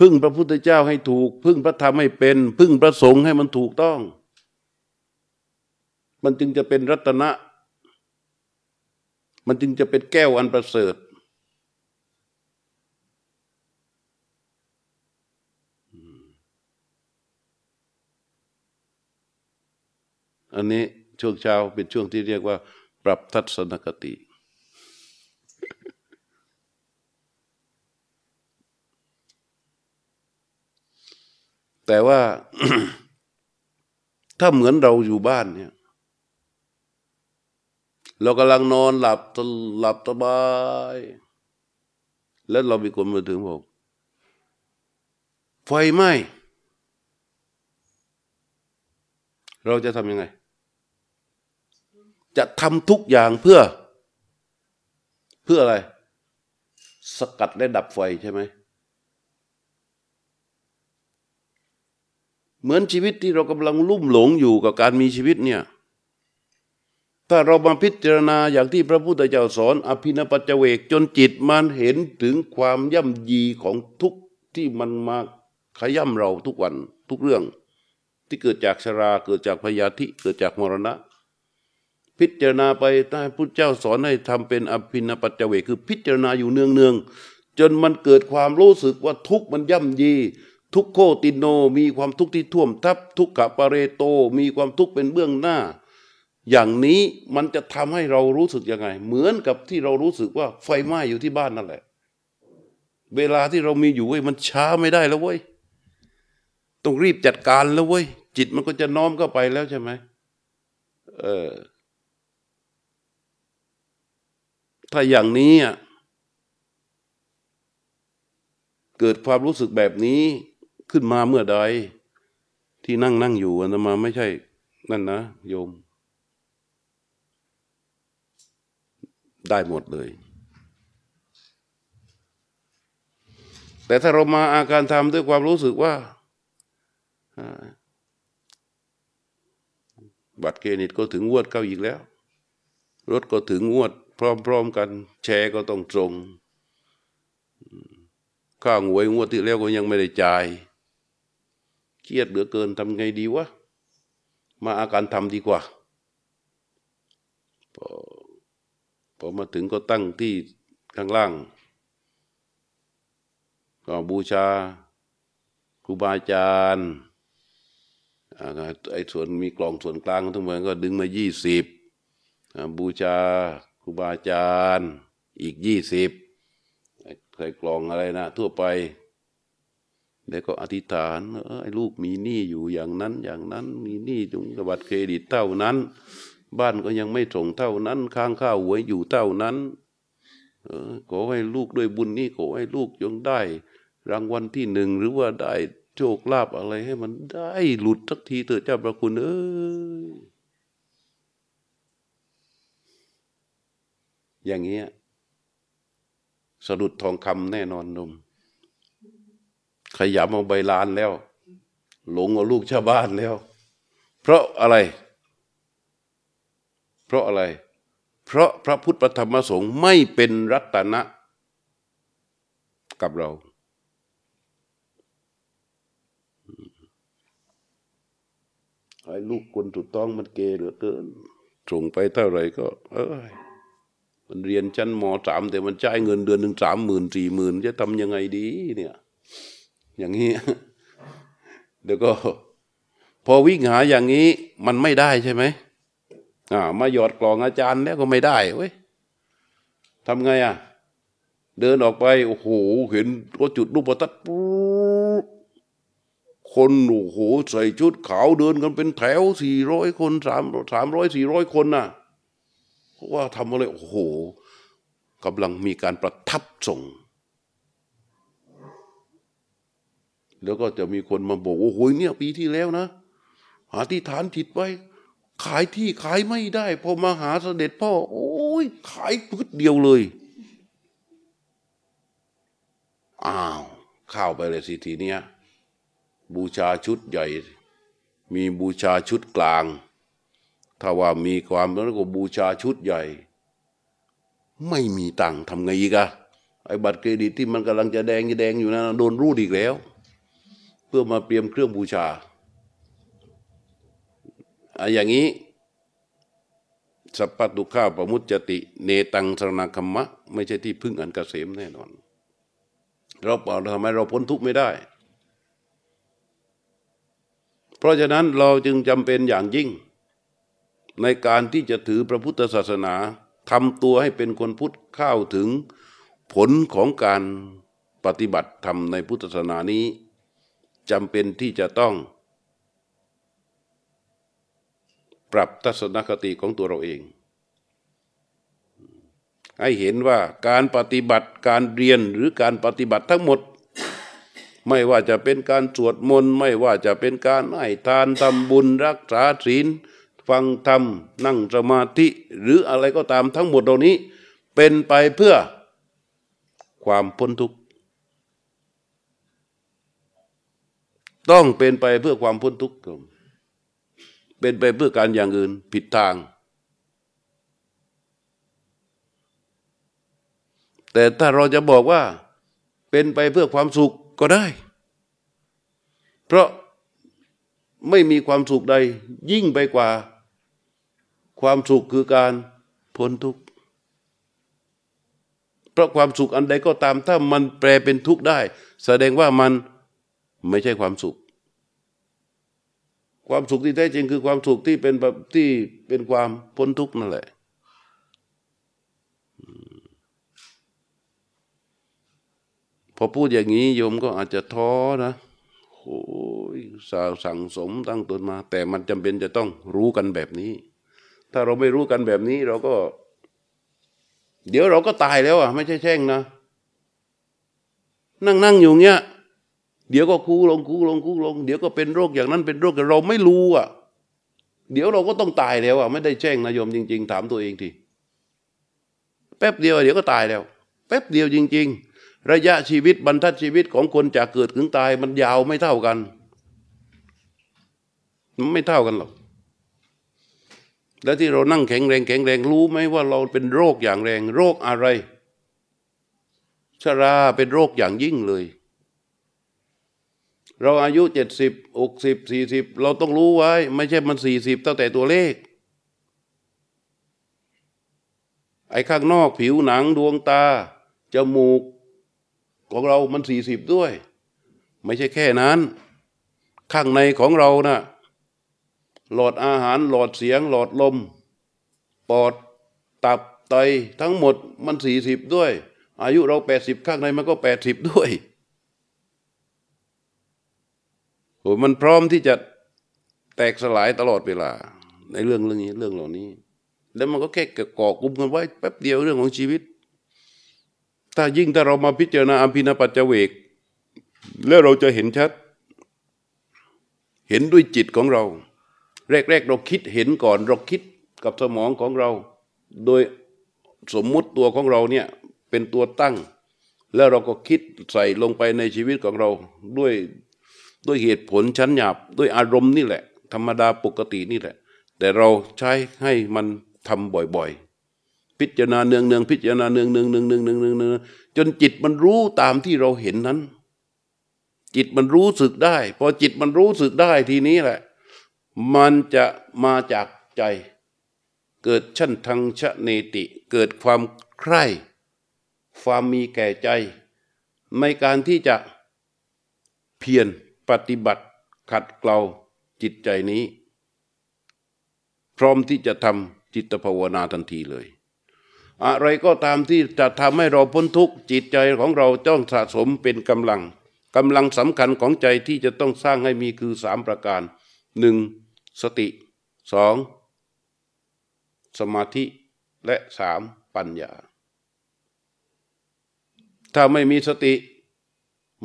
พึ่งพระพุทธเจ้าให้ถูกพึ่งพระธรรมให้เป็นพึ่งพระสงฆ์ให้มันถูกต้องมันจึงจะเป็นรัตนะมันจึงจะเป็นแก้วอันประเสริฐอันนี้ช่วงเช้าเป็นช่วงที่เรียกว่าปรับทัศนคติแต่ว่า ถ้าเหมือนเราอยู่บ้านเนี่ยเรากำลังนอนหลับสบายแล้วเรามีคนมาถึงบอก ไฟไหม้เราจะทำยังไงจะทำทุกอย่างเพื่ออะไรสกัดและดับไฟใช่ไหมเหมือนชีวิตที่เรากำลังลุ่มหลงอยู่กับการมีชีวิตเนี่ยถ้าเรามาพิจารณาอย่างที่พระพุทธเจ้าสอนอภินปัจจเวกจนจิตมันเห็นถึงความย่ำยีของทุกข์ที่มันมาขย่ำเราทุกวันทุกเรื่องที่เกิดจากชราเกิดจากพยาธิเกิดจากมรณะพิจารณาไปถ้าพุทธเจ้าสอนให้ทำเป็นอภินปัจจเวกคือพิจารณาอยู่เนืองๆจนมันเกิดความรู้สึกว่าทุกข์มันย่ำยีทุกโคติโนมีความทุกข์ที่ท่วมทับทุกขปะเรโตมีความทุกข์เป็นเบื้องหน้าอย่างนี้มันจะทำให้เรารู้สึกยังไงเหมือนกับที่เรารู้สึกว่าไฟไหม้อยู่ที่บ้านนั่นแหละเวลาที่เรามีอยู่เว้ยมันช้าไม่ได้แล้วเว้ยต้องรีบจัดการแล้วเว้ยจิตมันก็จะน้อมเข้าไปแล้วใช่ไหมถ้าอย่างนี้เกิดความรู้สึกแบบนี้ขึ้นมาเมื่อใดที่นั่งอยู่อาตมาไม่ใช่นั่นนะโยมได้หมดเลยแต่ถ้าเรามาอาการทำด้วยความรู้สึกว่าบัตรเครดิตก็ถึงงวดเข้าอีกแล้วรถก็ถึงงวดพร้อมๆกันแชร์ก็ต้องตรงค่าหวยงวดที่แล้วก็ยังไม่ได้จ่ายเครียดเหลือเกินทำไงดีวะมาอาการทำดีกว่าพอมาถึงก็ตั้งที่ข้างล่างก็บูชาครูบาอาจารย์ไอ้ส่วนมีกล่องส่วนกลางทั้งหมดก็ดึงมา20บูชาครูบาอาจารย์อีก20ใส่กล่องอะไรนะทั่วไปแล้วก็อธิษฐานไอ้ลูกมีหนี้อยู่อย่างนั้นอย่างนั้นมีหนี้ถึงบัตรเครดิตเท่านั้นบ้านก็ยังไม่ส่งเท่านั้นค้างค่าหวยอยู่เท่านั้นขอให้ลูกด้วยบุญนี้ขอให้ลูกจงได้รางวัลที่1หรือว่าได้โชคลาภอะไรให้มันได้หลุดสักทีเถอะเจ้าพระคุณอย่างเงี้ยสะดุดทองคำแน่นอนนมขยำเอาใบลานแล้วหลงเอาลูกชาวบ้านแล้วเพราะอะไรเพราะพระพุทธพระธรรมพระสงฆ์ไม่เป็นรัตนะกับเราไอ้ลูกคนถูกต้องมันเกเหลือเกินส่งไปเท่าไหร่ก็มันเรียนชั้นม.3แต่มันจ่ายเงินเดือนหนึ่ง30,000 40,000จะทำยังไงดีเนี่ยอย่างนี้เดี๋ยวก็พอวิ่งหาอย่างนี้มันไม่ได้ใช่ไหมมาหยอดกล่องอาจารย์แล้วก็ไม่ได้เว้ยทำไงเดินออกไปโอ้โหเห็นก็จุดลูกประทัดคนโอ้โหใส่ชุดขาวเดินกันเป็นแถว400 คน300 400 คนเพราะว่าทำอะไรโอ้โหกำลังมีการประทับส่งแล้วก็จะมีคนมาบอกโอ้โหเนี่ยปีที่แล้วนะหาที่ฐานจิตไว้ขายที่ขายไม่ได้พอมาหาเสด็จพ่อโอ้ยขายพึดเดียวเลยอ้าวเข้าไปเลยสิทีเนี้ยบูชาชุดใหญ่มีบูชาชุดกลางถ้าว่ามีความแล้วก็บูชาชุดใหญ่ไม่มีตังค์ทำไงอีกไอ้บัตรเครดิตที่มันกำลังจะแดงอยู่นะโดนรูดอีกแล้วเพื่อมาเตรียมเครื่องบูชาอย่างนี้สัพพทุกขาปมุจจติเนตังสรณคัมมะไม่ใช่ที่พึ่งอันเกษมแน่นอนเราเปล่าทำไมเราพ้นทุกข์ไม่ได้เพราะฉะนั้นเราจึงจำเป็นอย่างยิ่งในการที่จะถือพระพุทธศาสนาทำตัวให้เป็นคนพุทธเข้าถึงผลของการปฏิบัติธรรมในพุทธศาสนานี้จำเป็นที่จะต้องปรับทัศนคติของตัวเราเองให้เห็นว่าการปฏิบัติการเรียนหรือการปฏิบัติทั้งหมด ไม่ว่าจะเป็นการสวดมนต์ไม่ว่าจะเป็นการให้ทานทำบุญรักษาศีลฟังธรรมนั่งสมาธิหรืออะไรก็ตามทั้งหมดเหล่านี้เป็นไปเพื่อความพ้นทุกข์ต้องเป็นไปเพื่อความพ้นทุกข์เป็นไปเพื่อการอย่างอื่นผิดทางแต่ถ้าเราจะบอกว่าเป็นไปเพื่อความสุขก็ได้เพราะไม่มีความสุขใดยิ่งไปกว่าความสุขคือการพ้นทุกข์เพราะความสุขอันใดก็ตามถ้ามันแปลเป็นทุกข์ได้แสดงว่ามันไม่ใช่ความสุขความสุขที่แท้จริงคือความสุขที่เป็นแบบที่เป็นความพ้นทุกข์นั่นแหละพอพูดอย่างนี้โยมก็อาจจะท้อนะโอ้ยสั่งสมตั้งตนมาแต่มันจำเป็นจะต้องรู้กันแบบนี้ถ้าเราไม่รู้กันแบบนี้เราก็เดี๋ยวเราก็ตายแล้วอ่ะไม่ใช่แช่งนะนั่งอยู่เงี้ยเดี๋ยวก็คูลงเดี๋ยวก็เป็นโรคอย่างนั้นเป็นโรคแต่เราไม่รู้อ่ะเดี๋ยวเราก็ต้องตายแล้วอ่ะไม่ได้แช่งนะโยมจริงๆถามตัวเองทีแป๊บเดียวเดี๋ยวก็ตายแล้วแป๊บเดียวจริงๆระยะชีวิตบรรทัดชีวิตของคนจากเกิดถึงตายมันยาวไม่เท่ากันมันไม่เท่ากันหรอกแล้วที่เรานั่งแข็งแรงรู้ไหมว่าเราเป็นโรคอย่างแรงโรคอะไรชราเป็นโรคอย่างยิ่งเลยเราอายุ70 60 40เราต้องรู้ไว้ไม่ใช่มัน40ตั้งแต่ตัวเลขไอ้ข้างนอกผิวหนังดวงตาจมูกของเรามัน40ด้วยไม่ใช่แค่นั้นข้างในของเรานะหลอดอาหารหลอดเสียงหลอดลมปอดตับไตทั้งหมดมัน40ด้วยอายุเรา80ข้างในมันก็80ด้วยโหมันพร้อมที่จะแตกสลายตลอดเวลาในเรื่องนี้เรื่องเหล่านี้แล้วมันก็แค่ก่อกุมกันไว้แป๊บเดียวเรื่องของชีวิตถ้ายิ่งถ้าเรามาพิจารณาอัมพินปัจจเวกแล้วเราจะเห็นชัดเห็นด้วยจิตของเราแรกเราคิดเห็นก่อนเราคิดกับสมองของเราโดยสมมุติตัวของเราเนี่ยเป็นตัวตั้งแล้วเราก็คิดใส่ลงไปในชีวิตของเราด้วยเหตุผลชั้นหยาบด้วยอารมณ์นี่แหละธรรมดาปกตินี่แหละแต่เราใช้ให้มันทำบ่อยๆพิจารณาเนืองพิจารณาเนืองจนจิตมันรู้ตามที่เราเห็นนั้นจิตมันรู้สึกได้พอจิตมันรู้สึกได้ทีนี้แหละมันจะมาจากใจเกิดชั้นทังชะเนติเกิดความใคร่ความมีแก่ใจในการที่จะเพียรปฏิบัติขัดเกลาจิตใจนี้พร้อมที่จะทำจิตภาวนาทันทีเลยอะไรก็ตามที่จะทำให้เราพ้นทุกข์จิตใจของเราต้องสะสมเป็นกำลังสำคัญของใจที่จะต้องสร้างให้มีคือ3ประการ 1. สติ 2. สมาธิและ 3. ปัญญาถ้าไม่มีสติ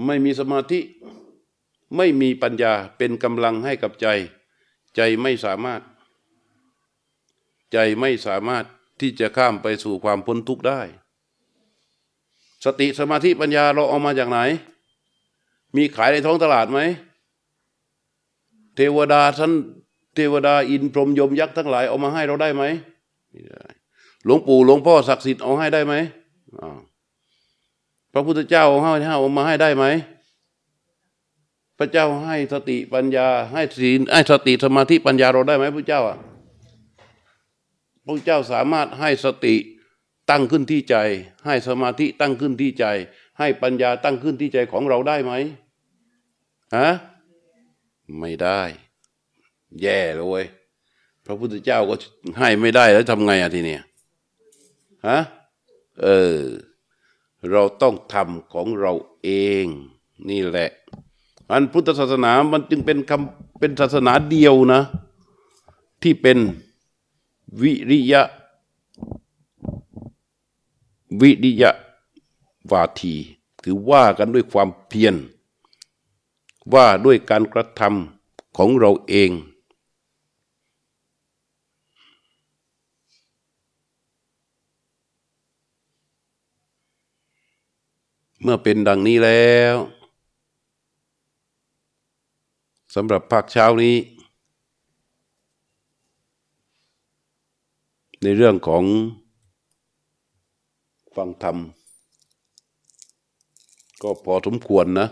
ไม่มีสมาธิไม่มีปัญญาเป็นกำลังให้กับใจไม่สามารถที่จะข้ามไปสู่ความพ้นทุกข์ได้สติสมาธิปัญญาเราเอามาจากไหนมีขายในท้องตลาดไหมเทวดาอินพรหมยมยักษ์ทั้งหลายเอามาให้เราได้ไหมไม่ได้หลวงปู่หลวงพ่อศักดิ์สิทธิ์เอาให้ได้ไหมพระพุทธเจ้าเอามาให้ได้ไหมพระเจ้าให้สติปัญญาให้ศีลให้สติสมาธิปัญญาเราได้ไหมพระเจ้าอะพระเจ้าสามารถให้สติตั้งขึ้นที่ใจให้สมาธิตั้งขึ้นที่ใจให้ปัญญาตั้งขึ้นที่ใจของเราได้ไหมฮะไม่ได้แย่เลยพระพุทธเจ้าก็ให้ไม่ได้แล้วทำไงอะทีเนี้ยฮะเราต้องทำของเราเองนี่แหละอันพุทธศาสนามันจึงเป็นคำเป็นศาสนาเดียวนะที่เป็นวิริยะวาทีคือว่ากันด้วยความเพียร ว่าด้วยการกระทำของเราเองเมื่อเป็นดังนี้แล้วสำหรับภาคเช้านี้ในเรื่องของฟังธรรมก็พอสมควรนะ